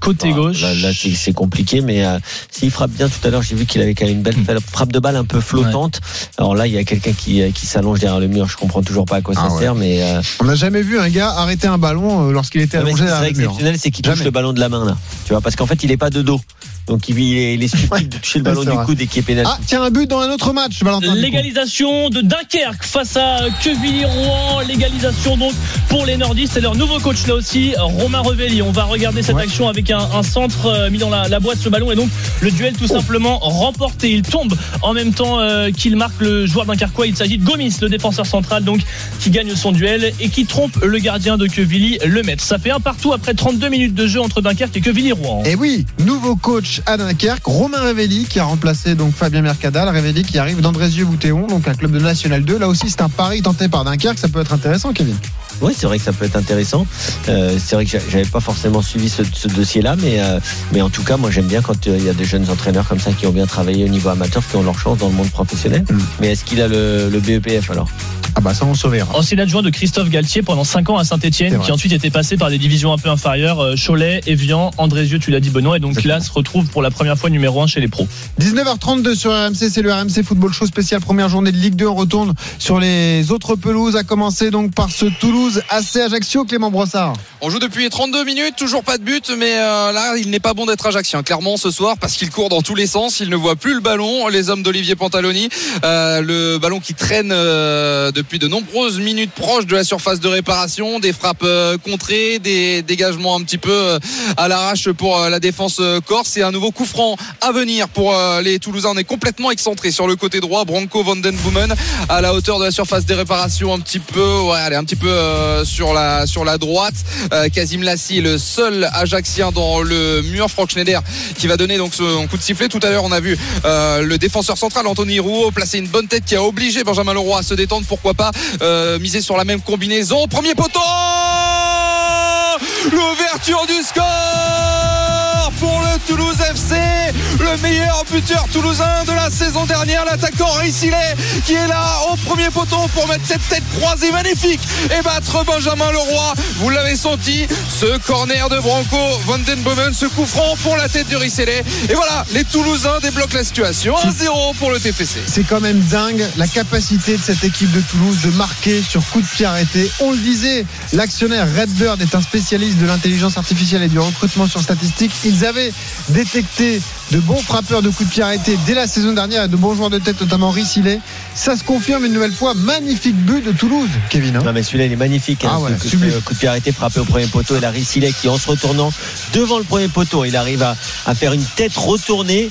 Côté gauche. Là c'est compliqué, mais s'il frappe bien tout à l'heure, j'ai vu qu'il avait quand même une belle frappe de balle un peu flottante. Alors là, il y a quelqu'un qui s'allonge derrière le mur. Je comprends toujours pas à quoi ça sert, mais on n'a jamais vu un gars arrêter un ballon lorsqu'il était allongé derrière le mur. C'est exceptionnel, c'est qu'il touche le ballon de la main là. Tu vois, parce qu'en fait, il est pas de dos. Donc il est stupide de toucher le ballon du coude et qui est pénalty. Ah tiens, un but dans un autre match, Valentin. L'égalisation de Dunkerque face à Quevilly-Rouen. L'égalisation donc pour les nordistes et leur nouveau coach là aussi, Romain Revelli. On va regarder cette action avec un centre mis dans la boîte, ce ballon, et donc le duel tout simplement remporté. Il tombe en même temps qu'il marque, le joueur dunkerquois. Il s'agit de Gomis, le défenseur central donc, qui gagne son duel et qui trompe le gardien de Quevilly, le maître. Ça fait 1-1 après 32 minutes de jeu entre Dunkerque et Quevilly-Rouen. Et oui, nouveau coach à Dunkerque, Romain Revelli, qui a remplacé donc Fabien Mercadal. Revelli qui arrive d'Andrézieux-Boutéon, donc un club de National 2. Là aussi, c'est un pari tenté par Dunkerque. Ça peut être intéressant, Kevin. Oui, c'est vrai que ça peut être intéressant. C'est vrai que j'avais pas forcément suivi ce dossier-là, mais en tout cas, moi j'aime bien quand il y a des jeunes entraîneurs comme ça qui ont bien travaillé au niveau amateur, qui ont leur chance dans le monde professionnel. Mais est-ce qu'il a le BEPF alors ? Ah bah ça, on le sauvera. Ancien adjoint de Christophe Galtier pendant 5 ans à Saint-Etienne, qui ensuite était passé par des divisions un peu inférieures, Cholet, Évian, Andrézieux, tu l'as dit, Benoît, et donc là se retrouve pour la première fois numéro 1 chez les pros. 19h32 sur RMC, c'est le RMC Football Show spécial première journée de Ligue 2. On retourne sur les autres pelouses, à commencer donc par ce Toulouse AC Ajaccio, Clément Brossard. On joue depuis 32 minutes, toujours pas de but, mais là il n'est pas bon d'être Ajaccien, clairement, ce soir, parce qu'il court dans tous les sens, il ne voit plus le ballon, les hommes d'Olivier Pantaloni, le ballon qui traîne depuis de nombreuses minutes proche de la surface de réparation, des frappes contrées, des dégagements un petit peu à l'arrache pour la défense corse, et un nouveau coup franc à venir pour les Toulousains. On est complètement excentré sur le côté droit, Branco van den Boomen à la hauteur de la surface des réparations, un petit peu sur la droite. Kazim Lassie, le seul Ajaccien dans le mur. Franck Schneider qui va donner donc son coup de sifflet. Tout à l'heure on a vu le défenseur central Anthony Rouault placer une bonne tête qui a obligé Benjamin Leroy à se détendre. Pourquoi pas miser sur la même combinaison. Premier poteau, l'ouverture du score pour le Toulouse FC, le meilleur buteur toulousain de la saison dernière, l'attaquant Rissillet, qui est là au premier poteau pour mettre cette tête croisée magnifique et battre Benjamin Leroy. Vous l'avez senti, ce corner de Branco van den Boomen, ce coup franc pour la tête de Rissillet, et voilà, les Toulousains débloquent la situation, 1-0 pour le TFC. C'est quand même dingue la capacité de cette équipe de Toulouse de marquer sur coup de pied arrêté. On le disait, l'actionnaire Redbird est un spécialiste de l'intelligence artificielle et du recrutement sur statistiques. Ils avaient détecté de bons frappeurs de coups de pied arrêtés dès la saison dernière et de bons joueurs de tête, notamment Rissillet. Ça se confirme une nouvelle fois. Magnifique but de Toulouse, Kevin. Non mais celui-là il est magnifique, ce coup de pied arrêté frappé au premier poteau, et là Rissillet qui, en se retournant devant le premier poteau, il arrive à faire une tête retournée,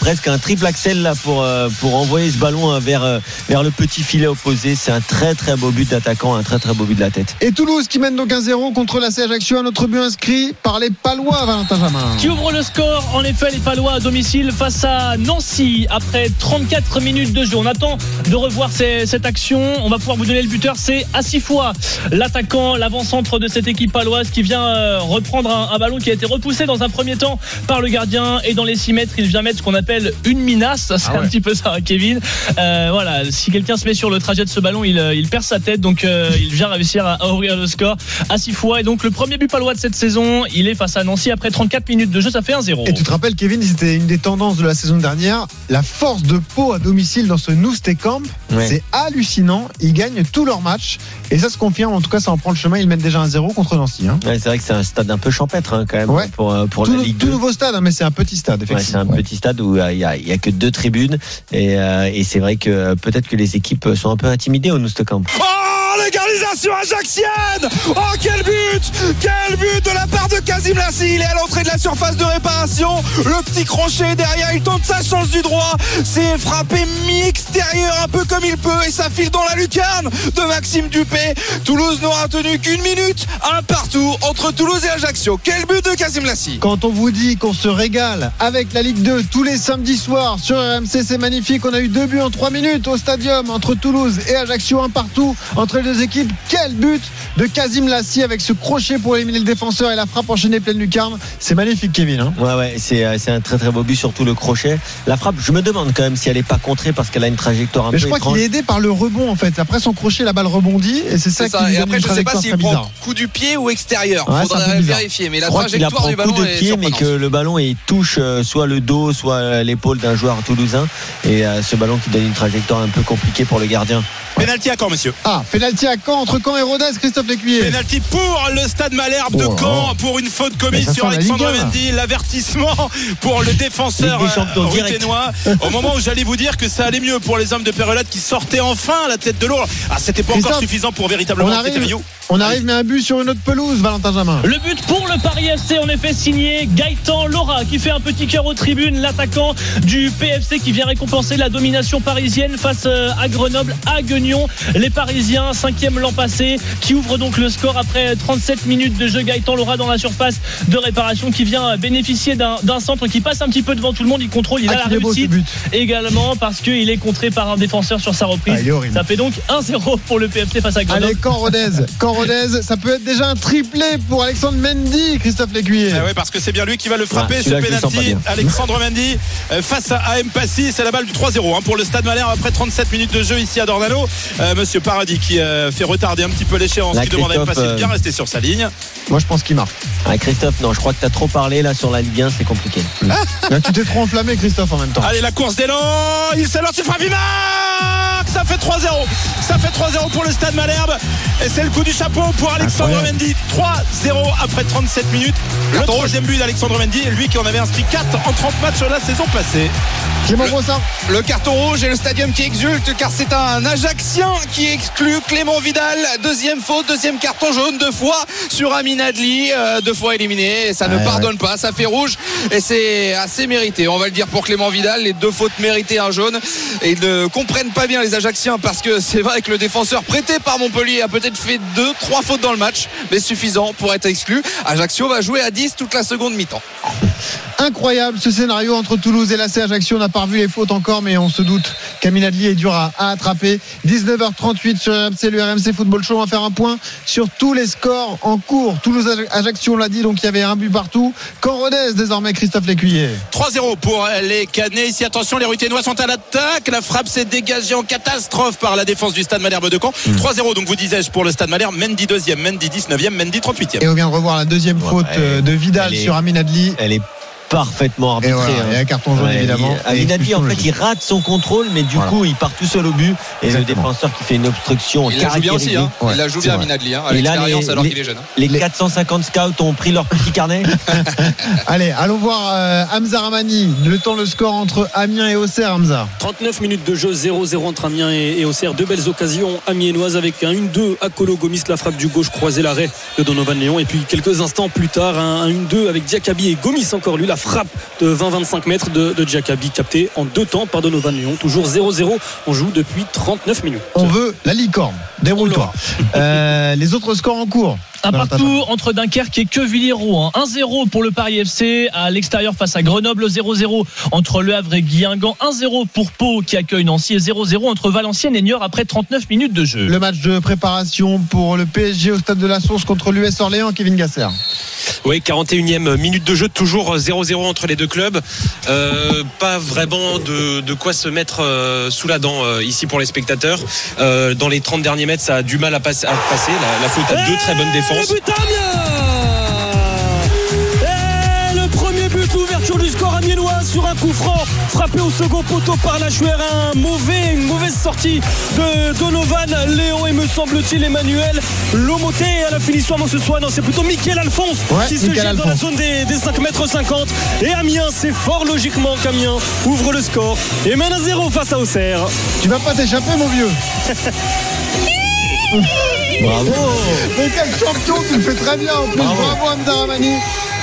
presque un triple axel là pour envoyer ce ballon vers le petit filet opposé. C'est un très très beau but d'attaquant, un très très beau but de la tête. Et Toulouse qui mène donc 1-0 contre l'AC Ajaccio, un autre but inscrit par les Palois, Valentin Jamin, qui ouvre le score. En effet, les Palois Lillois à domicile face à Nancy après 34 minutes de jeu. On attend de revoir cette action. On va pouvoir vous donner le buteur. C'est Asifoa, l'attaquant, l'avant-centre de cette équipe paloise qui vient reprendre un ballon qui a été repoussé dans un premier temps par le gardien. Et dans les 6 mètres, il vient mettre ce qu'on appelle une minace. C'est un petit peu ça, hein, Kevin. Voilà, si quelqu'un se met sur le trajet de ce ballon, il perd sa tête. Donc il vient réussir à ouvrir le score à 6 fois. Et donc le premier but palois de cette saison, il est face à Nancy après 34 minutes de jeu. Ça fait 1-0. Et tu te rappelles, Kevin, c'était une des tendances de la saison dernière, la force de Pau à domicile dans ce Nou Stecamp. Ouais. C'est hallucinant. Ils gagnent tous leurs matchs. Et ça se confirme. En tout cas, ça en prend le chemin. Ils mènent déjà 1-0 contre Nancy. Hein. Ouais, c'est vrai que c'est un stade un peu champêtre, hein, quand même, ouais, pour la Ligue 2. Tout nouveau stade, hein, mais c'est un petit stade, effectivement. Ouais, c'est un petit stade où il n'y a que 2 tribunes. Et c'est vrai que peut-être que les équipes sont un peu intimidées au Nou Stecamp. Oh, l'égalisation ajaccienne! Oh, quel but! Quel but de la part de Kazim Lassie! Il est à l'entrée de la surface de réparation. Le petit crochet derrière, il tente sa chance du droit. C'est frappé mi-extérieur, un peu comme il peut, et ça file dans la lucarne de Maxime Dupé. Toulouse n'aura tenu qu'une minute, un partout entre Toulouse et Ajaccio. Quel but de Kazim Lassie! Quand on vous dit qu'on se régale avec la Ligue 2 tous les samedis soirs sur RMC, c'est magnifique. On a eu 2 buts en 3 minutes au stadium entre Toulouse et Ajaccio, un partout entre les deux équipes. Quel but de Kazim Lassie avec ce crochet pour éliminer le défenseur et la frappe enchaînée pleine lucarne. C'est magnifique, Kevin. Hein, ouais, c'est un très très beau but, surtout le crochet. La frappe, je me demande quand même si elle n'est pas contrée parce qu'elle a une trajectoire un peu étrange. Mais je crois qu'il est aidé par le rebond, en fait. Après son crochet, la balle rebondit et c'est ça. Et après, je ne sais pas s'il prend coup du pied ou extérieur. Il faudra vérifier. Mais la trajectoire du ballon est surprenante. Mais que le ballon touche soit le dos, soit l'épaule d'un joueur toulousain. Et ce ballon qui donne une trajectoire un peu compliquée pour le gardien. Pénalty à Caen, monsieur. Ah, pénalty à Caen, entre Caen et Rodez, Christophe Lécuyer. Pénalty pour le Stade Malherbe de Caen, pour une faute commise sur Alexandre Mendy. L'avertissement pour le défenseur ruténois. Au moment où j'allais vous dire que ça allait mieux pour les hommes de Perelade qui sortaient enfin à la tête de l'eau. Ah, c'était pas encore suffisant pour véritablement On arrive, mais un but sur une autre pelouse, Valentin Jamin. Le but pour le Paris FC, en effet, signé Gaëtan Laura, qui fait un petit cœur aux tribunes, l'attaquant du PFC qui vient récompenser la domination parisienne face à Grenoble, à Guignon. Les Parisiens, 5e l'an passé, qui ouvrent donc le score après 37 minutes de jeu. Gaëtan Laura dans la surface de réparation qui vient bénéficier d'un centre qui passe un petit peu devant tout le monde. Il contrôle, il a la réussite également parce qu'il est contré par un défenseur sur sa reprise. Ça fait donc 1-0 pour le PFC face à Grenoble. Allez, Caen-Rodez, ça peut être déjà un triplé pour Alexandre Mendy, Christophe Lécuyer. Ah ouais, parce que c'est bien lui qui va le frapper, ce pénalty. Alexandre Mendy face à Mpassi, c'est la balle du 3-0 hein, pour le Stade Malherbe après 37 minutes de jeu ici à Dornano. Monsieur Paradis qui fait retarder un petit peu l'échéance, qui demande à Mpassi de bien rester sur sa ligne. Moi je pense qu'il marque. Ah, Christophe, non, je crois que t'as trop parlé là sur la Ligue 1, c'est compliqué. Là, tu t'es trop enflammé, Christophe, en même temps. Allez, la course d'élan, il s'élance, il frappe, il marque. Ça fait 3-0. Ça fait 3-0 pour le Stade Malherbe. Et c'est le coup du chapeau pour Alexandre Mendy. 3-0 après 37 minutes. Le troisième but d'Alexandre Mendy, lui qui en avait inscrit 4 en 30 matchs la saison passée. Clément Brossard. Le carton rouge et le stadium qui exulte car c'est un Ajaccien qui exclut Clément Vidal. Deuxième faute, deuxième carton jaune, 2 fois sur Amine Adli. 2 fois éliminé. Et ça ne pardonne pas. Ça fait rouge et c'est assez mérité. On va le dire pour Clément Vidal. Les 2 fautes méritées, un jaune. Et ils ne comprennent pas bien les Ajacciens parce que c'est vrai que le défenseur prêté par Montpellier a peut-être fait 2-3 fautes dans le match, mais suffisant pour être exclu. Ajaccio va jouer à 10 toute la seconde mi-temps. Incroyable ce scénario entre Toulouse et l'AC Ajaccio. On n'a pas revu les fautes encore, mais on se doute qu'Amine Adli est dur à attraper. 19h38 sur RMC, le RMC Football Show. On va faire un point sur tous les scores en cours. Toulouse-Ajaccio, on l'a dit, donc il y avait un but partout. Caen-Rodez désormais, Christophe Lécuyer. 3-0 pour les Canets. Ici, attention, les Ruténois sont à l'attaque. La frappe s'est dégagée en catastrophe par la défense du Stade Malherbe de Caen. 3-0, donc vous disais-je, pour le Stade Malherbe. Mendy 2e, Mendy 19e, Mendy 38e. Et on vient de revoir la deuxième faute de Vidal sur Amine Adli. Elle est parfaitement arbitré. Et un carton jaune évidemment. Amine Adli en fait il rate son contrôle, mais du coup il part tout seul au but. Et le défenseur qui fait une obstruction. Il la joue bien aussi. Il la joue bien, Amine Adli. À l'expérience alors qu'il est jeune. Les 450 scouts ont pris leur petit carnet. Allez, allons voir Hamza Rahmani. Le temps, le score entre Amiens et Auxerre, Hamza. 39 minutes de jeu, 0-0 entre Amiens et Auxerre. 2 belles occasions amiennoises avec un 1-2 à Colo Gomis, la frappe du gauche croisée l'arrêt de Donovan Léon. Et puis quelques instants plus tard, un 1-2 avec Diakabi et Gomis encore lui. La frappe de 20-25 mètres de Diakaby, captée en deux temps par Donovan Lyon. Toujours 0-0, on joue depuis 39 minutes. On veut la licorne, déroule-toi. Les autres scores en cours. Un partout entre Dunkerque et Quevilly-Rouen. 1-0 pour le Paris FC à l'extérieur face à Grenoble. 0-0 entre Le Havre et Guingamp. 1-0 pour Pau qui accueille Nancy. Et 0-0 entre Valenciennes et Niort après 39 minutes de jeu. Le match de préparation pour le PSG au stade de la Source contre l'US Orléans. Kevin Gasser. Oui, 41e minute de jeu, toujours 0-0 entre les deux clubs. Pas vraiment de quoi se mettre sous la dent ici pour les spectateurs. Dans les 30 derniers mètres, ça a du mal à passer. La faute à deux très bonnes défenses. Le but Amiens. Et le premier but, ouverture du score amiennois sur un coup franc frappé au second poteau par Lachuer. Une mauvaise sortie de Donovan Léon et me semble-t-il Emmanuel Lomoté à la finition. Non, ce soir, non, c'est plutôt Michael Alphonse qui se jette dans la zone des 5,50 m. Et Amiens, c'est fort logiquement qu'Amiens ouvre le score et mène à 0 face à Auxerre. Tu vas pas t'échapper, mon vieux. Bravo. Mais quel champion, tu le fais très bien en plus. Bravo Hamza Rahmani.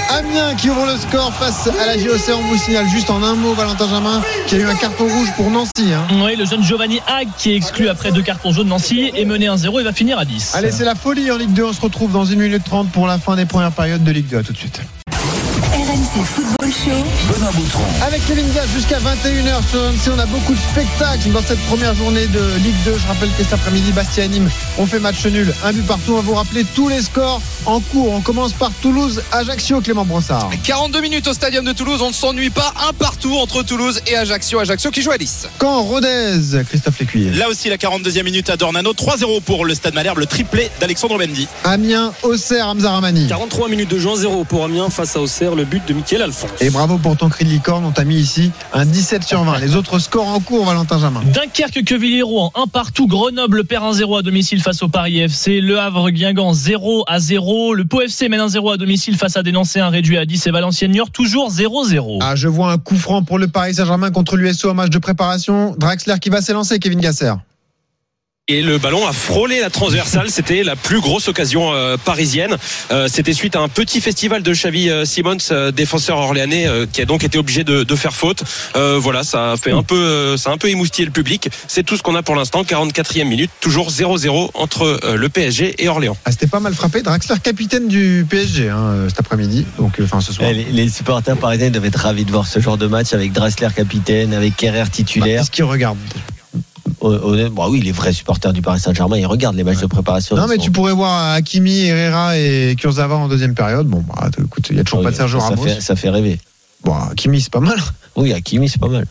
Amiens qui ouvre le score face à la JOC. On vous signale juste en un mot Valentin Jamin qui a eu un carton rouge pour Nancy, hein. Oui, le jeune Giovanni Hague qui est exclu après deux cartons jaunes. Nancy est mené 1-0 et va finir à 10. Allez, c'est la folie en Ligue 2. On se retrouve dans 1 minute 30 pour la fin des premières périodes de Ligue 2. A tout de suite. RMC Football Show, Benoît Boutron avec Kevin Diaz jusqu'à 21h sur RMC. On a beaucoup de spectacles dans cette première journée de Ligue 2. Je rappelle que cet après-midi, Bastia et Nîmes ont fait match nul, 1 but partout. On va vous rappeler tous les scores en cours. On commence par Toulouse, Ajaccio, Clément Brossard. 42 minutes au stadium de Toulouse. On ne s'ennuie pas, 1 partout entre Toulouse et Ajaccio. Ajaccio qui joue à 10. Caen, Rodez, Christophe Lécuyer. Là aussi, la 42e minute à Dornano, 3-0 pour le Stade Malherbe, le triplé d'Alexandre Mendy. Amiens, Auxerre, Hamza Rahmani. 43 minutes de jeu, 0 pour Amiens face à Auxerre. Le but de Michael Alphonse. Et bravo pour ton cri de licorne, on t'a mis ici un 17/20. Les autres scores en cours, Valentin Jamin. Dunkerque, Quevilly-Rouen, 1 partout. Grenoble perd 1-0 à domicile face au Paris FC. Le Havre, Guingamp, 0-0. Le Pau FC mène 1-0 à domicile face à des Nancy, un réduit à 10. Et Valenciennes Niort, toujours 0-0. Ah, je vois un coup franc pour le Paris Saint-Germain contre l'USO en match de préparation. Draxler qui va s'élancer, Kevin Gasser. Et le ballon a frôlé la transversale. C'était la plus grosse occasion parisienne. C'était suite à un petit festival de Xavi Simons, défenseur orléanais, qui a donc été obligé de faire faute. Voilà, ça a un peu émoustillé le public. C'est tout ce qu'on a pour l'instant. 44e minute, toujours 0-0 entre le PSG et Orléans. Ah, c'était pas mal frappé. Draxler, capitaine du PSG, cet après-midi. Donc, ce soir. Les supporters parisiens devaient être ravis de voir ce genre de match avec Draxler capitaine, avec Kerrer titulaire. Qu'est-ce qu'ils regardent? Oui, les vrais supporters du Paris Saint-Germain, ils regardent les matchs de préparation. Non, mais tu pourrais voir Hakimi, Herrera et Kurzawa en deuxième période. Bon, bah, écoute, il n'y a toujours pas de Sergio Ramos. Ça fait rêver. Bon, Hakimi, c'est pas mal. Oui, Hakimi, c'est pas mal.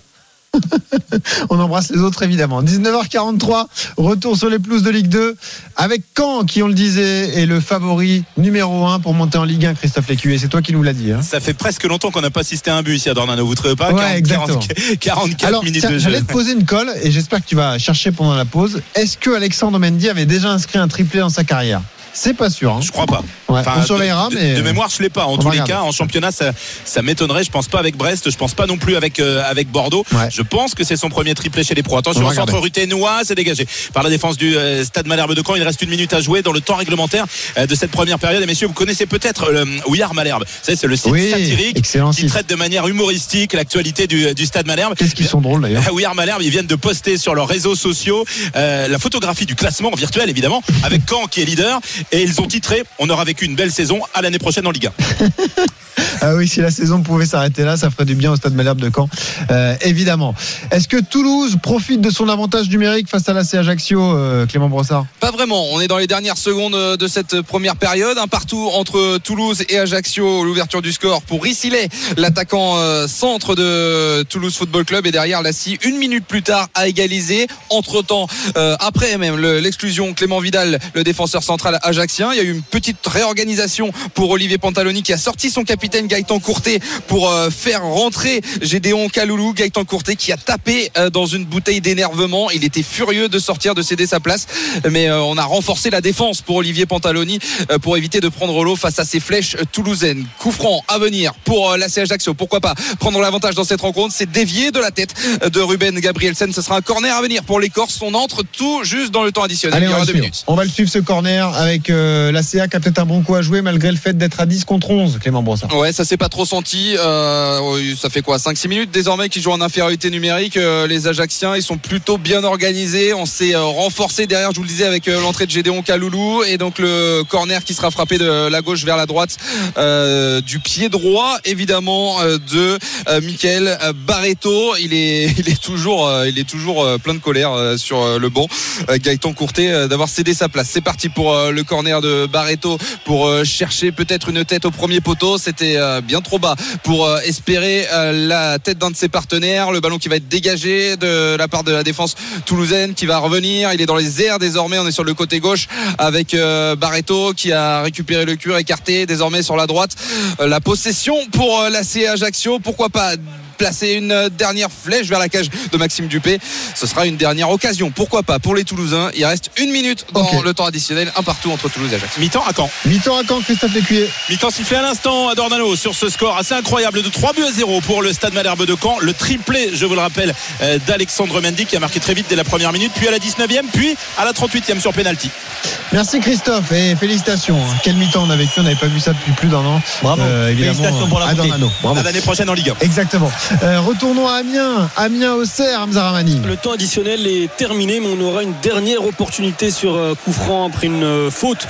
On embrasse les autres, évidemment. 19h43, retour sur les pelouses de Ligue 2 avec Caen qui, on le disait, est le favori numéro 1 pour monter en Ligue 1. Christophe Lécuyer, c'est toi qui nous l'as dit, hein. Ça fait presque longtemps qu'on n'a pas assisté à un but ici à Dornano, vous ne trouvez pas? Ouais, 44 alors, minutes de jeu. J'allais te poser une colle et j'espère que tu vas chercher pendant la pause. Est-ce que Alexandre Mendy avait déjà inscrit un triplé dans sa carrière? C'est pas sûr, hein. Je crois pas. Ouais, enfin, on surveillera, mais de mémoire, je l'ai pas. En tous les cas, en championnat, ça m'étonnerait. Je pense pas avec Brest. Je pense pas non plus avec Bordeaux. Ouais. Je pense que c'est son premier triplé chez les pros. Attention, au centre Ruténois, c'est dégagé par la défense du Stade Malherbe de Caen. Il reste 1 minute à jouer dans le temps réglementaire de cette première période. Et messieurs, vous connaissez peut-être le We Are Malherbe. Vous savez, c'est le site satirique qui traite de manière humoristique l'actualité du Stade Malherbe. Qu'est-ce qu'ils sont drôles d'ailleurs. We Are Malherbe, ils viennent de poster sur leurs réseaux sociaux la photographie du classement virtuel, évidemment, avec Caen qui est leader. Et ils ont titré: on aura vécu une belle saison, à l'année prochaine en Ligue 1. Ah oui, si la saison pouvait s'arrêter là, ça ferait du bien au Stade Malherbe de Caen, évidemment. Est-ce que Toulouse profite de son avantage numérique face à l'AC Ajaccio, Clément Brossard? Pas vraiment, on est dans les dernières secondes de cette première période. 1 partout entre Toulouse et Ajaccio. L'ouverture du score pour Rissilé, l'attaquant centre de Toulouse Football Club. Et derrière l'ACI, 1 minute plus tard, à égaliser. Entre temps, après même l'exclusion, Clément Vidal, le défenseur central ajaccien. Il y a eu une petite réorganisation pour Olivier Pantaloni qui a sorti son capitaine Gaëtan Courté pour faire rentrer Gédéon Kaloulou. Gaëtan Courté qui a tapé dans une bouteille d'énervement. Il était furieux de sortir, de céder sa place, mais on a renforcé la défense pour Olivier Pantaloni pour éviter de prendre l'eau face à ses flèches toulousaines. Coup franc à venir pour l'AC Ajaccio. Pourquoi pas prendre l'avantage dans cette rencontre? C'est dévié de la tête de Ruben Gabrielsen. Ce sera un corner à venir pour les Corses. On entre tout juste dans le temps additionnel. Allez, il y aura 2 minutes. On va le suivre, ce corner, avec l'ACA qui a peut-être un bon coup à jouer malgré le fait d'être à 10 contre 11, Clément Brossard. Ouais, ça s'est pas trop senti. Ça fait quoi, 5-6 minutes désormais qu'ils jouent en infériorité numérique. Les Ajacciens, ils sont plutôt bien organisés. On s'est renforcé derrière, je vous le disais, avec l'entrée de Gédéon Kaloulou. Et donc le corner qui sera frappé de la gauche vers la droite, du pied droit évidemment de Michael Barreto. Il est toujours plein de colère sur le banc. Gaëtan Courtet d'avoir cédé sa place. C'est parti pour le corner de Barreto pour chercher peut-être une tête au premier poteau. C'était bien trop bas pour espérer la tête d'un de ses partenaires. Le ballon qui va être dégagé de la part de la défense toulousaine qui va revenir. Il est dans les airs désormais. On est sur le côté gauche avec Barreto qui a récupéré le cuir écarté. Désormais sur la droite, la possession pour l'AC Ajaccio. Pourquoi pas placer une dernière flèche vers la cage de Maxime Dupé. Ce sera une dernière occasion, pourquoi pas, pour les Toulousains. Il reste une minute dans le temps additionnel, un partout entre Toulouse et Ajaccio. Mi-temps à Caen. Mi-temps à Caen, Christophe Lécuyer. Mi-temps sifflé à l'instant à Dornano sur ce score assez incroyable de 3-0 pour le Stade Malherbe de Caen. Le triplé, je vous le rappelle, d'Alexandre Mendy qui a marqué très vite dès la première minute, puis à la 19e, puis à la 38e sur pénalty. Merci Christophe et félicitations. Quel mi-temps on a vécu, on n'avait pas vu ça depuis plus d'un an. Bravo, félicitations pour la montée à l'année prochaine en Ligue 1. Exactement. Retournons à Amiens Auxerre, Hamza Rahmani. Le temps additionnel est terminé, mais on aura une dernière opportunité sur coup franc après une faute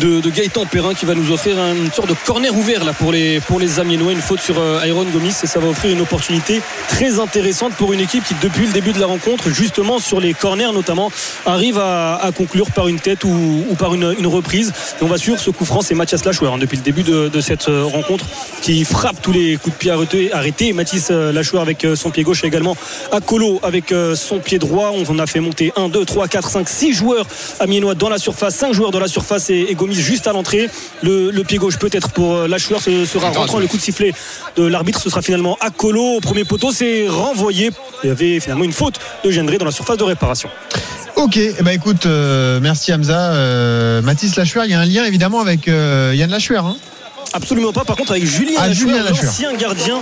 de Gaëtan Perrin qui va nous offrir une sorte de corner ouvert là pour les Amiénois, une faute sur Iron Gomis, et ça va offrir une opportunité très intéressante pour une équipe qui depuis le début de la rencontre, justement sur les corners notamment, arrive à conclure par une tête ou par une reprise. Et on va suivre ce coup franc, c'est Mathias Lachouer depuis le début de cette rencontre qui frappe tous les coups de pied arrêtés, et Mathis Lachouer avec son pied gauche, et également Akolo avec son pied droit. On a fait monter 1, 2, 3, 4, 5, 6 joueurs amiénois dans la surface, 5 joueurs dans la surface, et Gomis juste à l'entrée. Le pied gauche peut-être pour Lachouer, ce sera rentrant. Le coup de sifflet de l'arbitre, ce sera finalement Akolo au premier poteau, c'est renvoyé. Il y avait finalement une faute de Gendré dans la surface de réparation. Ok, écoute, merci Hamza. Mathis Lachouer, il y a un lien évidemment avec Yann Lachouer, hein. Absolument pas, par contre avec Julien Lachouer, l'ancien gardien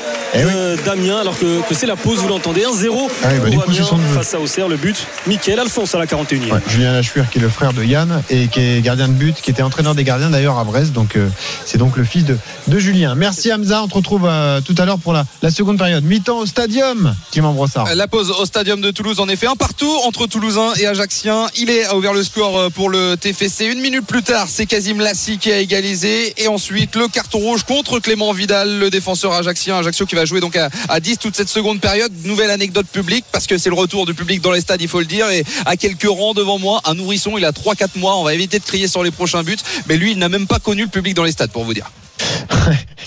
d'Amiens, alors que c'est la pause, vous l'entendez, 1-0 pour Amiens face à Auxerre. Le but, Mickaël Alphonse à la 41e. Julien Lachouer qui est le frère de Yann et qui est gardien de but, qui était entraîneur des gardiens d'ailleurs à Brest, donc c'est donc le fils de Julien. Merci Hamza, on te retrouve tout à l'heure pour la seconde période. Mi-temps au stadium, Clément Brossard. La pause au stadium de Toulouse, en effet, un partout entre Toulousains et Ajacciens. A ouvert le score pour le TFC. Une minute plus tard, c'est Kazim Lassie qui a égalisé, et ensuite le carton rouge contre Clément Vidal, le défenseur ajaccien. Ajaccio qui va jouer donc à 10 toute cette seconde période. Nouvelle anecdote publique, parce que c'est le retour du public dans les stades, il faut le dire. Et à quelques rangs devant moi, un nourrisson, il a 3-4 mois. On va éviter de crier sur les prochains buts, mais lui il n'a même pas connu le public dans les stades, pour vous dire.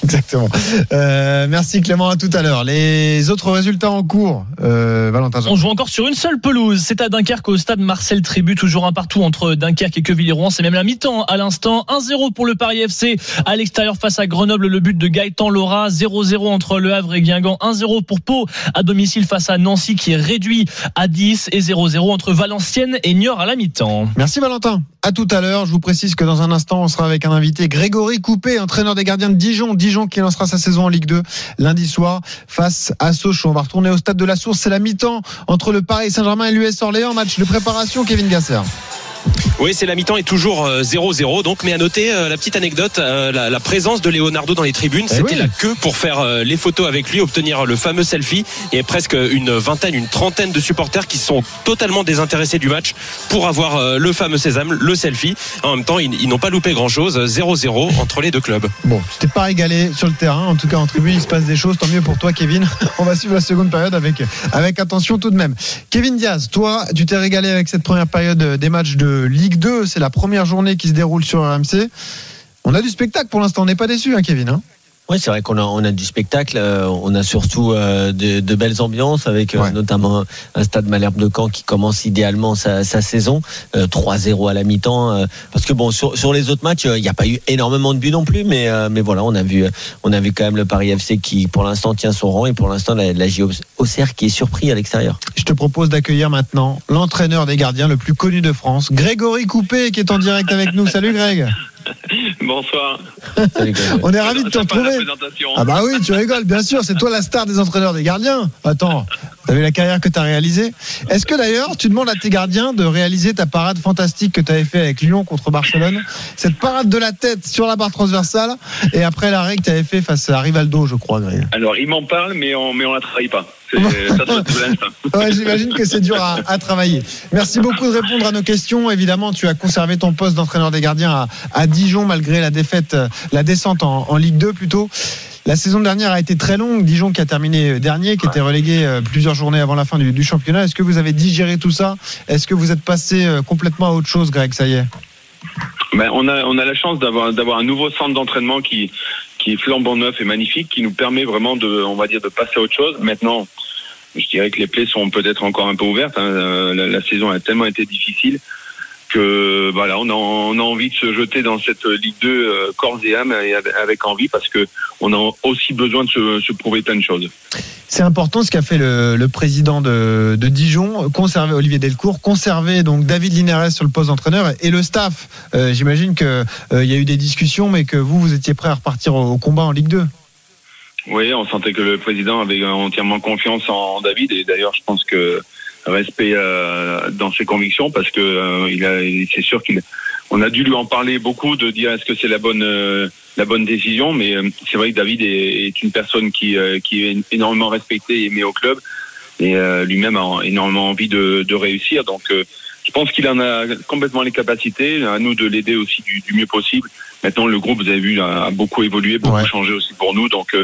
Exactement. Merci Clément, à tout à l'heure. Les autres résultats en cours, Valentin Jamin. On joue encore sur une seule pelouse, c'est à Dunkerque, au stade Marcel Tribut, toujours un partout entre Dunkerque et Quevilly-Rouen. C'est même la mi-temps à l'instant, 1-0 pour le Paris FC à l'extérieur face à Grenoble, le but de Gaëtan Laura. 0-0 entre Le Havre et Guingamp, 1-0 pour Pau à domicile face à Nancy qui est réduit à 10, et 0-0 entre Valenciennes et Niort à la mi-temps. Merci Valentin, à tout à l'heure. Je vous précise que dans un instant on sera avec un invité, Grégory Coupé, entraîneur des gardiens de Dijon qui lancera sa saison en Ligue 2 lundi soir face à Sochaux. On va retourner au stade de la Source, c'est la mi-temps entre le Paris Saint-Germain et l'US Orléans, match de préparation, Kevin Gasser. Oui, c'est la mi-temps et toujours 0-0 donc, mais à noter la petite anecdote, la présence de Leonardo dans les tribunes, c'était la queue pour faire les photos avec lui, obtenir le fameux selfie. Il y a presque une trentaine de supporters qui sont totalement désintéressés du match pour avoir le fameux sésame, le selfie. En même temps, ils n'ont pas loupé grand-chose, 0-0 entre les deux clubs. Bon, tu t'es pas régalé sur le terrain, en tout cas en tribune, il se passe des choses, tant mieux pour toi Kevin. On va suivre la seconde période avec attention tout de même. Kevin Diaz, toi, tu t'es régalé avec cette première période des matchs de Ligue 2, c'est la première journée qui se déroule sur RMC. On a du spectacle pour l'instant, on n'est pas déçu, hein, Kevin, hein. Oui, c'est vrai qu'on a du spectacle, on a surtout de belles ambiances avec notamment un stade Malherbe de Caen qui commence idéalement sa saison, 3-0 à la mi-temps, parce que bon, sur les autres matchs, il n'y a pas eu énormément de buts non plus, mais voilà, on a vu quand même le Paris FC qui pour l'instant tient son rang, et pour l'instant la JO Auxerre qui est surpris à l'extérieur. Je te propose d'accueillir maintenant l'entraîneur des gardiens le plus connu de France, Grégory Coupé, qui est en direct avec nous. Salut Greg. Bonsoir. On est ravis de te retrouver. Ah bah oui, tu rigoles, bien sûr. C'est toi la star des entraîneurs des gardiens. Attends, t'as vu la carrière que t'as réalisée. Est-ce que d'ailleurs, tu demandes à tes gardiens de réaliser ta parade fantastique que t'avais fait avec Lyon contre Barcelone, cette parade de la tête sur la barre transversale et après l'arrêt que t'avais fait face à Rivaldo, je crois, Greg. Alors, ils m'en parlent, mais on la travaille pas. Ouais, j'imagine que c'est dur à travailler. Merci beaucoup de répondre à nos questions. Évidemment, tu as conservé ton poste d'entraîneur des gardiens à Dijon malgré la défaite, la descente en Ligue 2 plutôt. La saison dernière a été très longue. Dijon qui a terminé dernier, qui était relégué plusieurs journées avant la fin du championnat. Est-ce que vous avez digéré tout ça? Est-ce que vous êtes passé complètement à autre chose, Greg? Ça y est. Ben, on a la chance d'avoir un nouveau centre d'entraînement qui est flambant neuf et magnifique, qui nous permet vraiment de passer à autre chose. Maintenant, je dirais que les plaies sont peut-être encore un peu ouvertes. Hein. La saison a tellement été difficile que voilà, on a envie de se jeter dans cette Ligue 2 corps et âme et avec envie parce que on a aussi besoin de se prouver plein de choses. C'est important ce qu'a fait le président de Dijon, conserver Olivier Delcourt, conserver donc David Linares sur le poste d'entraîneur et le staff. J'imagine que y a eu des discussions, mais que vous étiez prêt à repartir au combat en Ligue 2. Oui, on sentait que le président avait entièrement confiance en David et d'ailleurs je pense que respect dans ses convictions parce que c'est sûr qu'on a dû lui en parler beaucoup, de dire est-ce que c'est la bonne décision, mais c'est vrai que David est une personne qui est énormément respectée et aimée au club et lui-même a énormément envie de réussir, donc je pense qu'il en a complètement les capacités, à nous de l'aider aussi du mieux possible. Maintenant le groupe, vous avez vu, a beaucoup évolué, beaucoup changé aussi pour nous, donc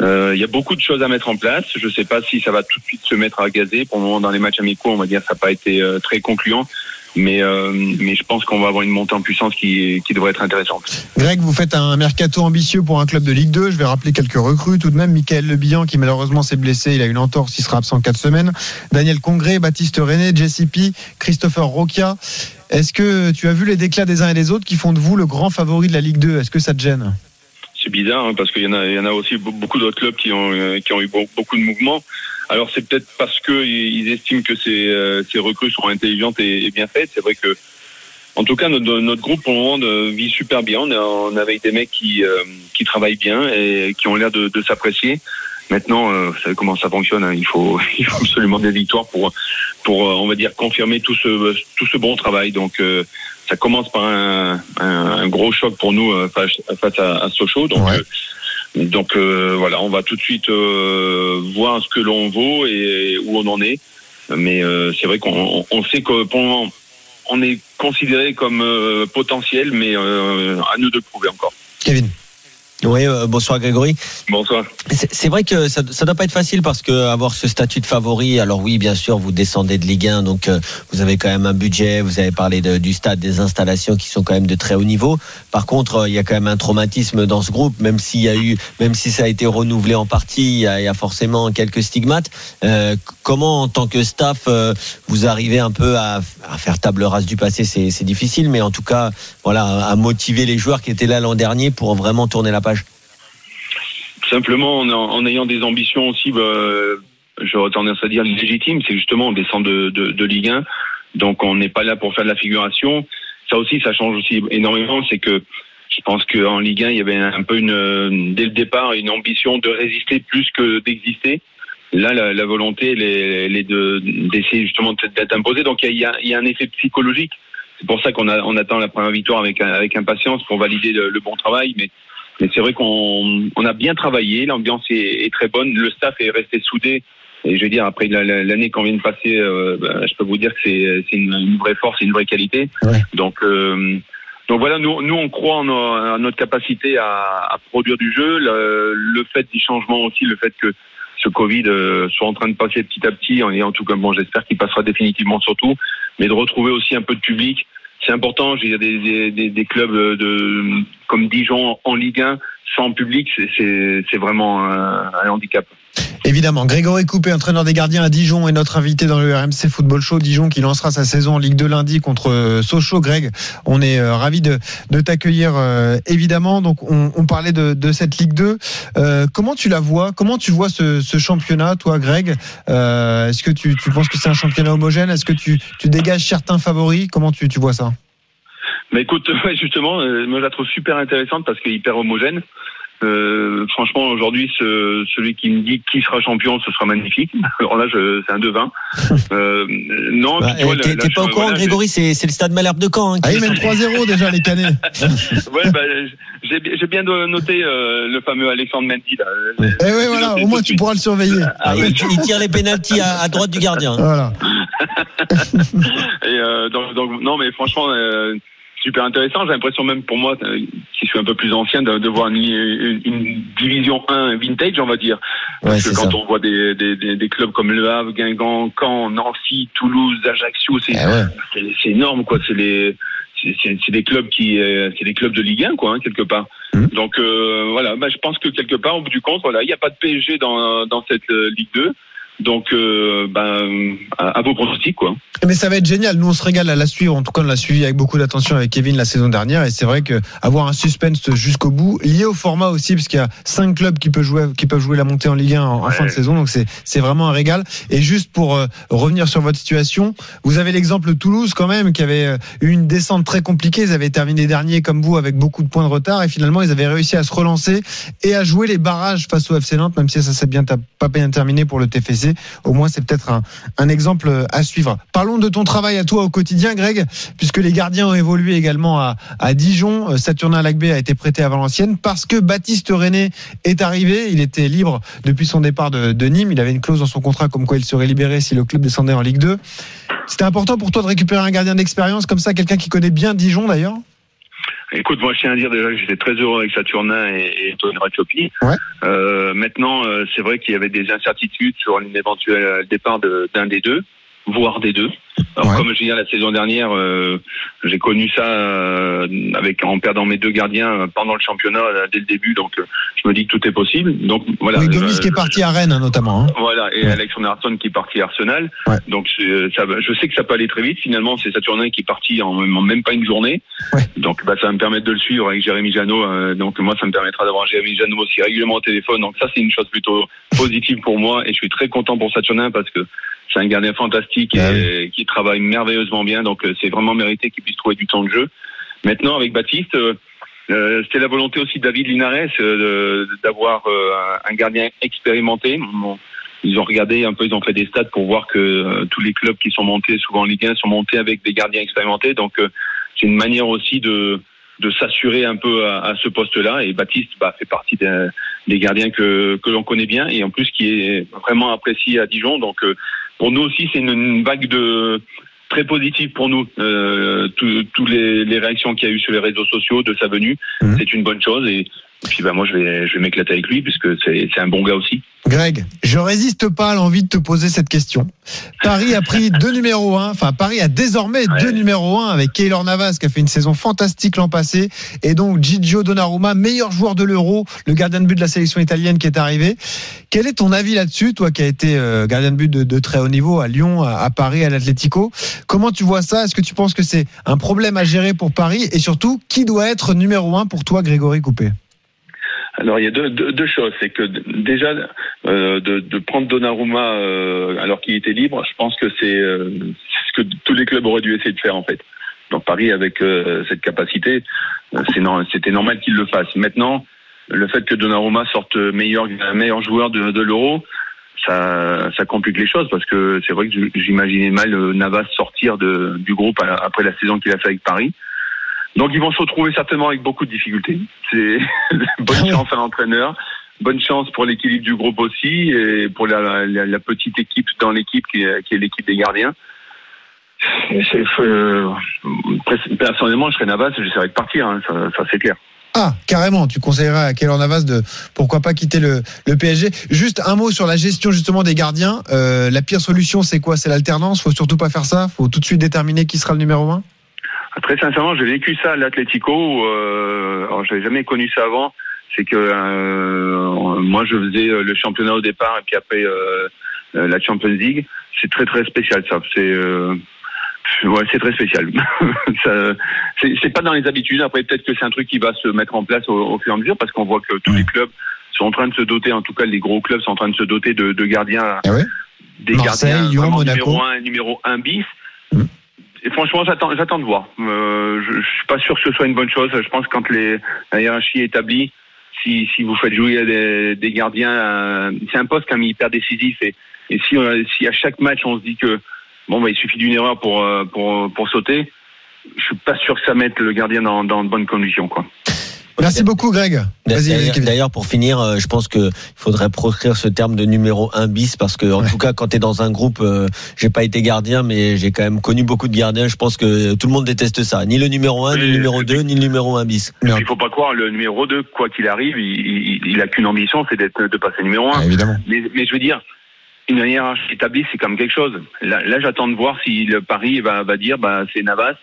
il y a beaucoup de choses à mettre en place. Je ne sais pas si ça va tout de suite se mettre à gazer. Pour le moment, dans les matchs amicaux, on va dire que ça n'a pas été très concluant. Mais je pense qu'on va avoir une montée en puissance qui devrait être intéressante. Greg, vous faites un mercato ambitieux pour un club de Ligue 2. Je vais rappeler quelques recrues tout de même. Michael Le Bihan qui malheureusement s'est blessé, il a une entorse, il sera absent 4 semaines. Daniel Congré, Baptiste René, JCP, Christopher Rochia. Est-ce que tu as vu les déclats des uns et des autres qui font de vous le grand favori de la Ligue 2? Est-ce que ça te gêne? C'est bizarre hein, parce qu'il y en a aussi beaucoup d'autres clubs qui ont eu beaucoup de mouvements. Alors c'est peut-être parce que ils estiment que ces recrues sont intelligentes et bien faites. C'est vrai que, en tout cas, notre groupe pour le moment vit super bien. On a avec des mecs qui travaillent bien et qui ont l'air de s'apprécier. Maintenant, vous savez comment ça fonctionne. Hein, il faut absolument des victoires pour on va dire confirmer tout ce bon travail. Donc ça commence par un gros choc pour nous face à Sochaux. Donc, voilà, on va tout de suite voir ce que l'on vaut et où on en est. Mais c'est vrai qu'on sait que pour le moment, on est considéré comme potentiel, mais à nous de le prouver encore. Kevin. Oui, bonsoir Grégory. Bonsoir. C'est vrai que ça doit pas être facile parce que avoir ce statut de favori. Alors oui, bien sûr, vous descendez de Ligue 1, donc vous avez quand même un budget. Vous avez parlé du stade, des installations qui sont quand même de très haut niveau. Par contre, il y a quand même un traumatisme dans ce groupe, même si ça a été renouvelé en partie, il y a forcément quelques stigmates. Comment, en tant que staff, vous arrivez un peu à faire table rase du passé? C'est difficile, mais en tout cas, voilà, à motiver les joueurs qui étaient là l'an dernier pour vraiment tourner la page. Simplement en ayant des ambitions aussi, j'aurais tendance à dire légitimes, c'est justement on descend de Ligue 1, donc on n'est pas là pour faire de la figuration. Ça aussi, ça change aussi énormément, c'est que je pense qu'en Ligue 1, il y avait un peu dès le départ une ambition de résister plus que d'exister. Là, la volonté, elle est d'essayer justement d'être imposée, donc il y a un effet psychologique. C'est pour ça qu'on attend la première victoire avec impatience pour valider le bon travail, mais c'est vrai qu'on a bien travaillé, l'ambiance est très bonne, le staff est resté soudé. Et je veux dire, après l'année qu'on vient de passer, je peux vous dire que c'est une vraie force, une vraie qualité. Ouais. Donc voilà, nous on croit en notre capacité à produire du jeu. Le fait du changement aussi, le fait que ce Covid soit en train de passer petit à petit, en tout cas, bon, j'espère qu'il passera définitivement surtout, mais de retrouver aussi un peu de public. C'est important, il y a des clubs comme Dijon en Ligue 1 sans public, c'est vraiment un handicap. Évidemment, Grégory Coupé, entraîneur des gardiens à Dijon, est notre invité dans le RMC Football Show. Dijon qui lancera sa saison en Ligue 2 lundi contre Sochaux. Greg, on est ravis de t'accueillir, évidemment. Donc, on parlait de cette Ligue 2. Comment tu la vois? Comment tu vois ce championnat, toi, Greg? Est-ce que tu penses que c'est un championnat homogène? Est-ce que tu dégages certains favoris? Comment tu vois ça? Mais écoute, justement, moi je la trouve super intéressante parce qu'elle est hyper homogène. Franchement, aujourd'hui, celui qui me dit qui sera champion, ce sera magnifique. Alors là, c'est un 2-20. Non, bah, tu vois, t'es pas au courant, voilà, Grégory, c'est le stade Malherbe de Caen. Hein, ah, même 3-0 déjà, les Canets. Ouais, bah, j'ai bien noté le fameux Alexandre Mendy. Là. Eh oui, voilà, au moins tu pourras le surveiller. Ah, ouais. Il tire les pénaltys à droite du gardien. Voilà. Donc, non, mais franchement... super intéressant, j'ai l'impression même pour moi qui suis un peu plus ancien de voir une division 1 vintage, on va dire, parce que quand ça. On voit des clubs comme Le Havre, Guingamp, Caen, Nancy, Toulouse, Ajaccio, c'est énorme quoi, c'est des clubs qui c'est des clubs de Ligue 1 quoi, hein, quelque part. Donc voilà, bah, je pense que quelque part au bout du compte, voilà, il n'y a pas de PSG dans cette Ligue 2. Donc, à vos pronostics, quoi. Mais ça va être génial. Nous, on se régale à la suivre. En tout cas, on l'a suivi avec beaucoup d'attention avec Kevin la saison dernière. Et c'est vrai qu'avoir un suspense jusqu'au bout, lié au format aussi, parce qu'il y a 5 clubs qui peuvent jouer la montée en Ligue 1 en fin de saison. Donc, c'est vraiment un régal. Et juste pour revenir sur votre situation, vous avez l'exemple de Toulouse, quand même, qui avait eu une descente très compliquée. Ils avaient terminé dernier, comme vous, avec beaucoup de points de retard. Et finalement, ils avaient réussi à se relancer et à jouer les barrages face au FC Nantes, même si ça s'est pas bien terminé pour le TFC. Au moins, c'est peut-être un exemple à suivre. Parlons de ton travail à toi au quotidien, Greg, puisque les gardiens ont évolué également à Dijon. Saturnin Lagbé a été prêté à Valenciennes parce que Baptiste René est arrivé. Il était libre depuis son départ de Nîmes. Il avait une clause dans son contrat comme quoi il serait libéré si le club descendait en Ligue 2. C'était important pour toi de récupérer un gardien d'expérience comme ça, quelqu'un qui connaît bien Dijon d'ailleurs? Écoute, moi je tiens à dire déjà que j'étais très heureux avec Saturnin et Tony Ratiopi. Ouais. Maintenant, c'est vrai qu'il y avait des incertitudes sur l'éventuel départ d'un des deux, voire des deux. Alors ouais. Comme je disais la saison dernière, j'ai connu ça en perdant mes deux gardiens pendant le championnat dès le début. Donc je me dis que tout est possible. Donc voilà. Oui, Gomis qui est parti à Rennes notamment. Hein. Voilà, et ouais. Alexandre Arson qui est parti à Arsenal. Ouais. Donc je sais que ça peut aller très vite. Finalement, c'est Saturnin qui est parti en même pas une journée. Ouais. Donc bah, ça va me permettre de le suivre avec Jérémy Janot. Donc moi, ça me permettra d'avoir Jérémy Janot aussi régulièrement au téléphone. Donc ça, c'est une chose plutôt positive pour moi. Et je suis très content pour Saturnin parce que c'est un gardien fantastique et qui travaille merveilleusement bien, donc c'est vraiment mérité qu'il puisse trouver du temps de jeu. Maintenant, avec Baptiste, c'était la volonté aussi de David Linares d'avoir un gardien expérimenté. Ils ont regardé un peu, ils ont fait des stats pour voir que tous les clubs qui sont montés souvent en Ligue 1 sont montés avec des gardiens expérimentés. Donc c'est une manière aussi de s'assurer un peu à ce poste-là. Et Baptiste fait partie des gardiens que l'on connaît bien et en plus qui est vraiment apprécié à Dijon. Donc pour nous aussi, c'est une vague très positive pour nous. Toutes les réactions qu'il y a eu sur les réseaux sociaux de sa venue, c'est une bonne chose. Et puis moi, je vais m'éclater avec lui puisque c'est un bon gars aussi. Greg, je résiste pas à l'envie de te poser cette question. Paris a pris deux numéros 1. Enfin, Paris a désormais deux numéros 1 avec Keylor Navas qui a fait une saison fantastique l'an passé. Et donc Gigio Donnarumma, meilleur joueur de l'Euro, le gardien de but de la sélection italienne qui est arrivé. Quel est ton avis là-dessus, toi qui as été gardien de but de très haut niveau à Lyon, à Paris, à l'Atlético? Comment tu vois ça? Est-ce que tu penses que c'est un problème à gérer pour Paris? Et surtout, qui doit être numéro 1 pour toi, Grégory Coupé? Alors il y a deux choses, c'est que déjà de prendre Donnarumma alors qu'il était libre, je pense que c'est ce que tous les clubs auraient dû essayer de faire en fait. Donc Paris avec cette capacité, c'était normal qu'il le fasse. Maintenant, le fait que Donnarumma sorte meilleur joueur de l'Euro, ça complique les choses parce que c'est vrai que j'imaginais mal Navas sortir du groupe après la saison qu'il a fait avec Paris. Donc ils vont se retrouver certainement avec beaucoup de difficultés. C'est bonne chance à l'entraîneur, bonne chance pour l'équilibre du groupe aussi et pour la petite équipe dans l'équipe qui est l'équipe des gardiens. Personnellement, je serais Navas, j'essaierais de partir, hein, ça c'est clair. Ah, carrément, tu conseillerais à Keylor Navas de pourquoi pas quitter le PSG. Juste un mot sur la gestion justement des gardiens. La pire solution, c'est quoi? C'est l'alternance. Faut surtout pas faire ça. Faut tout de suite déterminer qui sera le numéro 1. Très sincèrement, j'ai vécu ça à l'Atlético. J'avais jamais connu ça avant. C'est que moi, je faisais le championnat au départ et puis après la Champions League. C'est très très spécial ça. C'est très spécial. C'est pas dans les habitudes. Après, peut-être que c'est un truc qui va se mettre en place au fur et à mesure parce qu'on voit que tous les clubs sont en train de se doter. En tout cas, les gros clubs sont en train de se doter de gardiens, des Marseille, gardiens Lyon, Monaco. Numéro 1 bis. Et franchement, j'attends de voir. Je ne suis pas sûr que ce soit une bonne chose. Je pense que quand la hiérarchie est établie, si vous faites jouer des gardiens, c'est un poste quand même hyper décisif. Et si à chaque match, on se dit que il suffit d'une erreur pour sauter, je ne suis pas sûr que ça mette le gardien dans de bonnes conditions, quoi. Merci beaucoup, Greg. Vas-y, d'ailleurs, pour finir, je pense qu'il faudrait proscrire ce terme de numéro 1 bis parce que, en tout cas, quand tu es dans un groupe, j'ai pas été gardien, mais j'ai quand même connu beaucoup de gardiens. Je pense que tout le monde déteste ça. Ni le numéro 1, ni le numéro 2, ni le numéro 1 bis. Il faut pas croire, le numéro 2, quoi qu'il arrive, il a qu'une ambition, c'est de passer numéro 1. Ah, évidemment. Mais je veux dire, une hiérarchie établie, c'est quand même quelque chose. Là, j'attends de voir si le Paris va dire, c'est Navas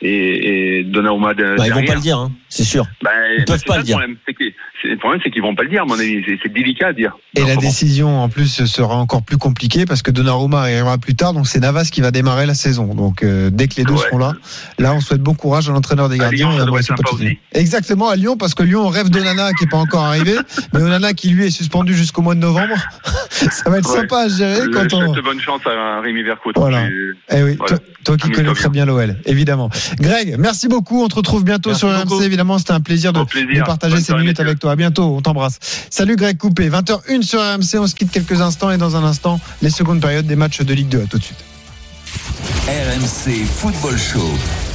et Donnarumma derrière. Ils vont pas le dire, hein, c'est sûr. Ils peuvent pas le dire. Le problème, c'est qu'ils vont pas le dire, à mon avis. C'est délicat à dire. Et la décision, en plus, sera encore plus compliquée parce que Donnarumma arrivera plus tard, donc c'est Navas qui va démarrer la saison. Donc, dès que les deux seront là, on souhaite bon courage à l'entraîneur des gardiens. À Lyon, ça doit être sympa aussi. Exactement, à Lyon, parce que Lyon rêve d'Onana qui est pas encore arrivé, mais Onana qui, lui, est suspendu jusqu'au mois de novembre. Ça va être sympa à gérer quand on... Je te bonne chance à Rémi Vercoute. Voilà. Et oui, toi qui connais très bien l'OL, évidemment. Greg, merci beaucoup. On te retrouve bientôt sur RMC. Évidemment, c'était un plaisir de partager ces minutes avec toi. À bientôt. On t'embrasse. Salut, Greg Coupé. 20h01 sur RMC. On se quitte quelques instants et dans un instant, les secondes périodes des matchs de Ligue 2. À tout de suite. RMC Football Show.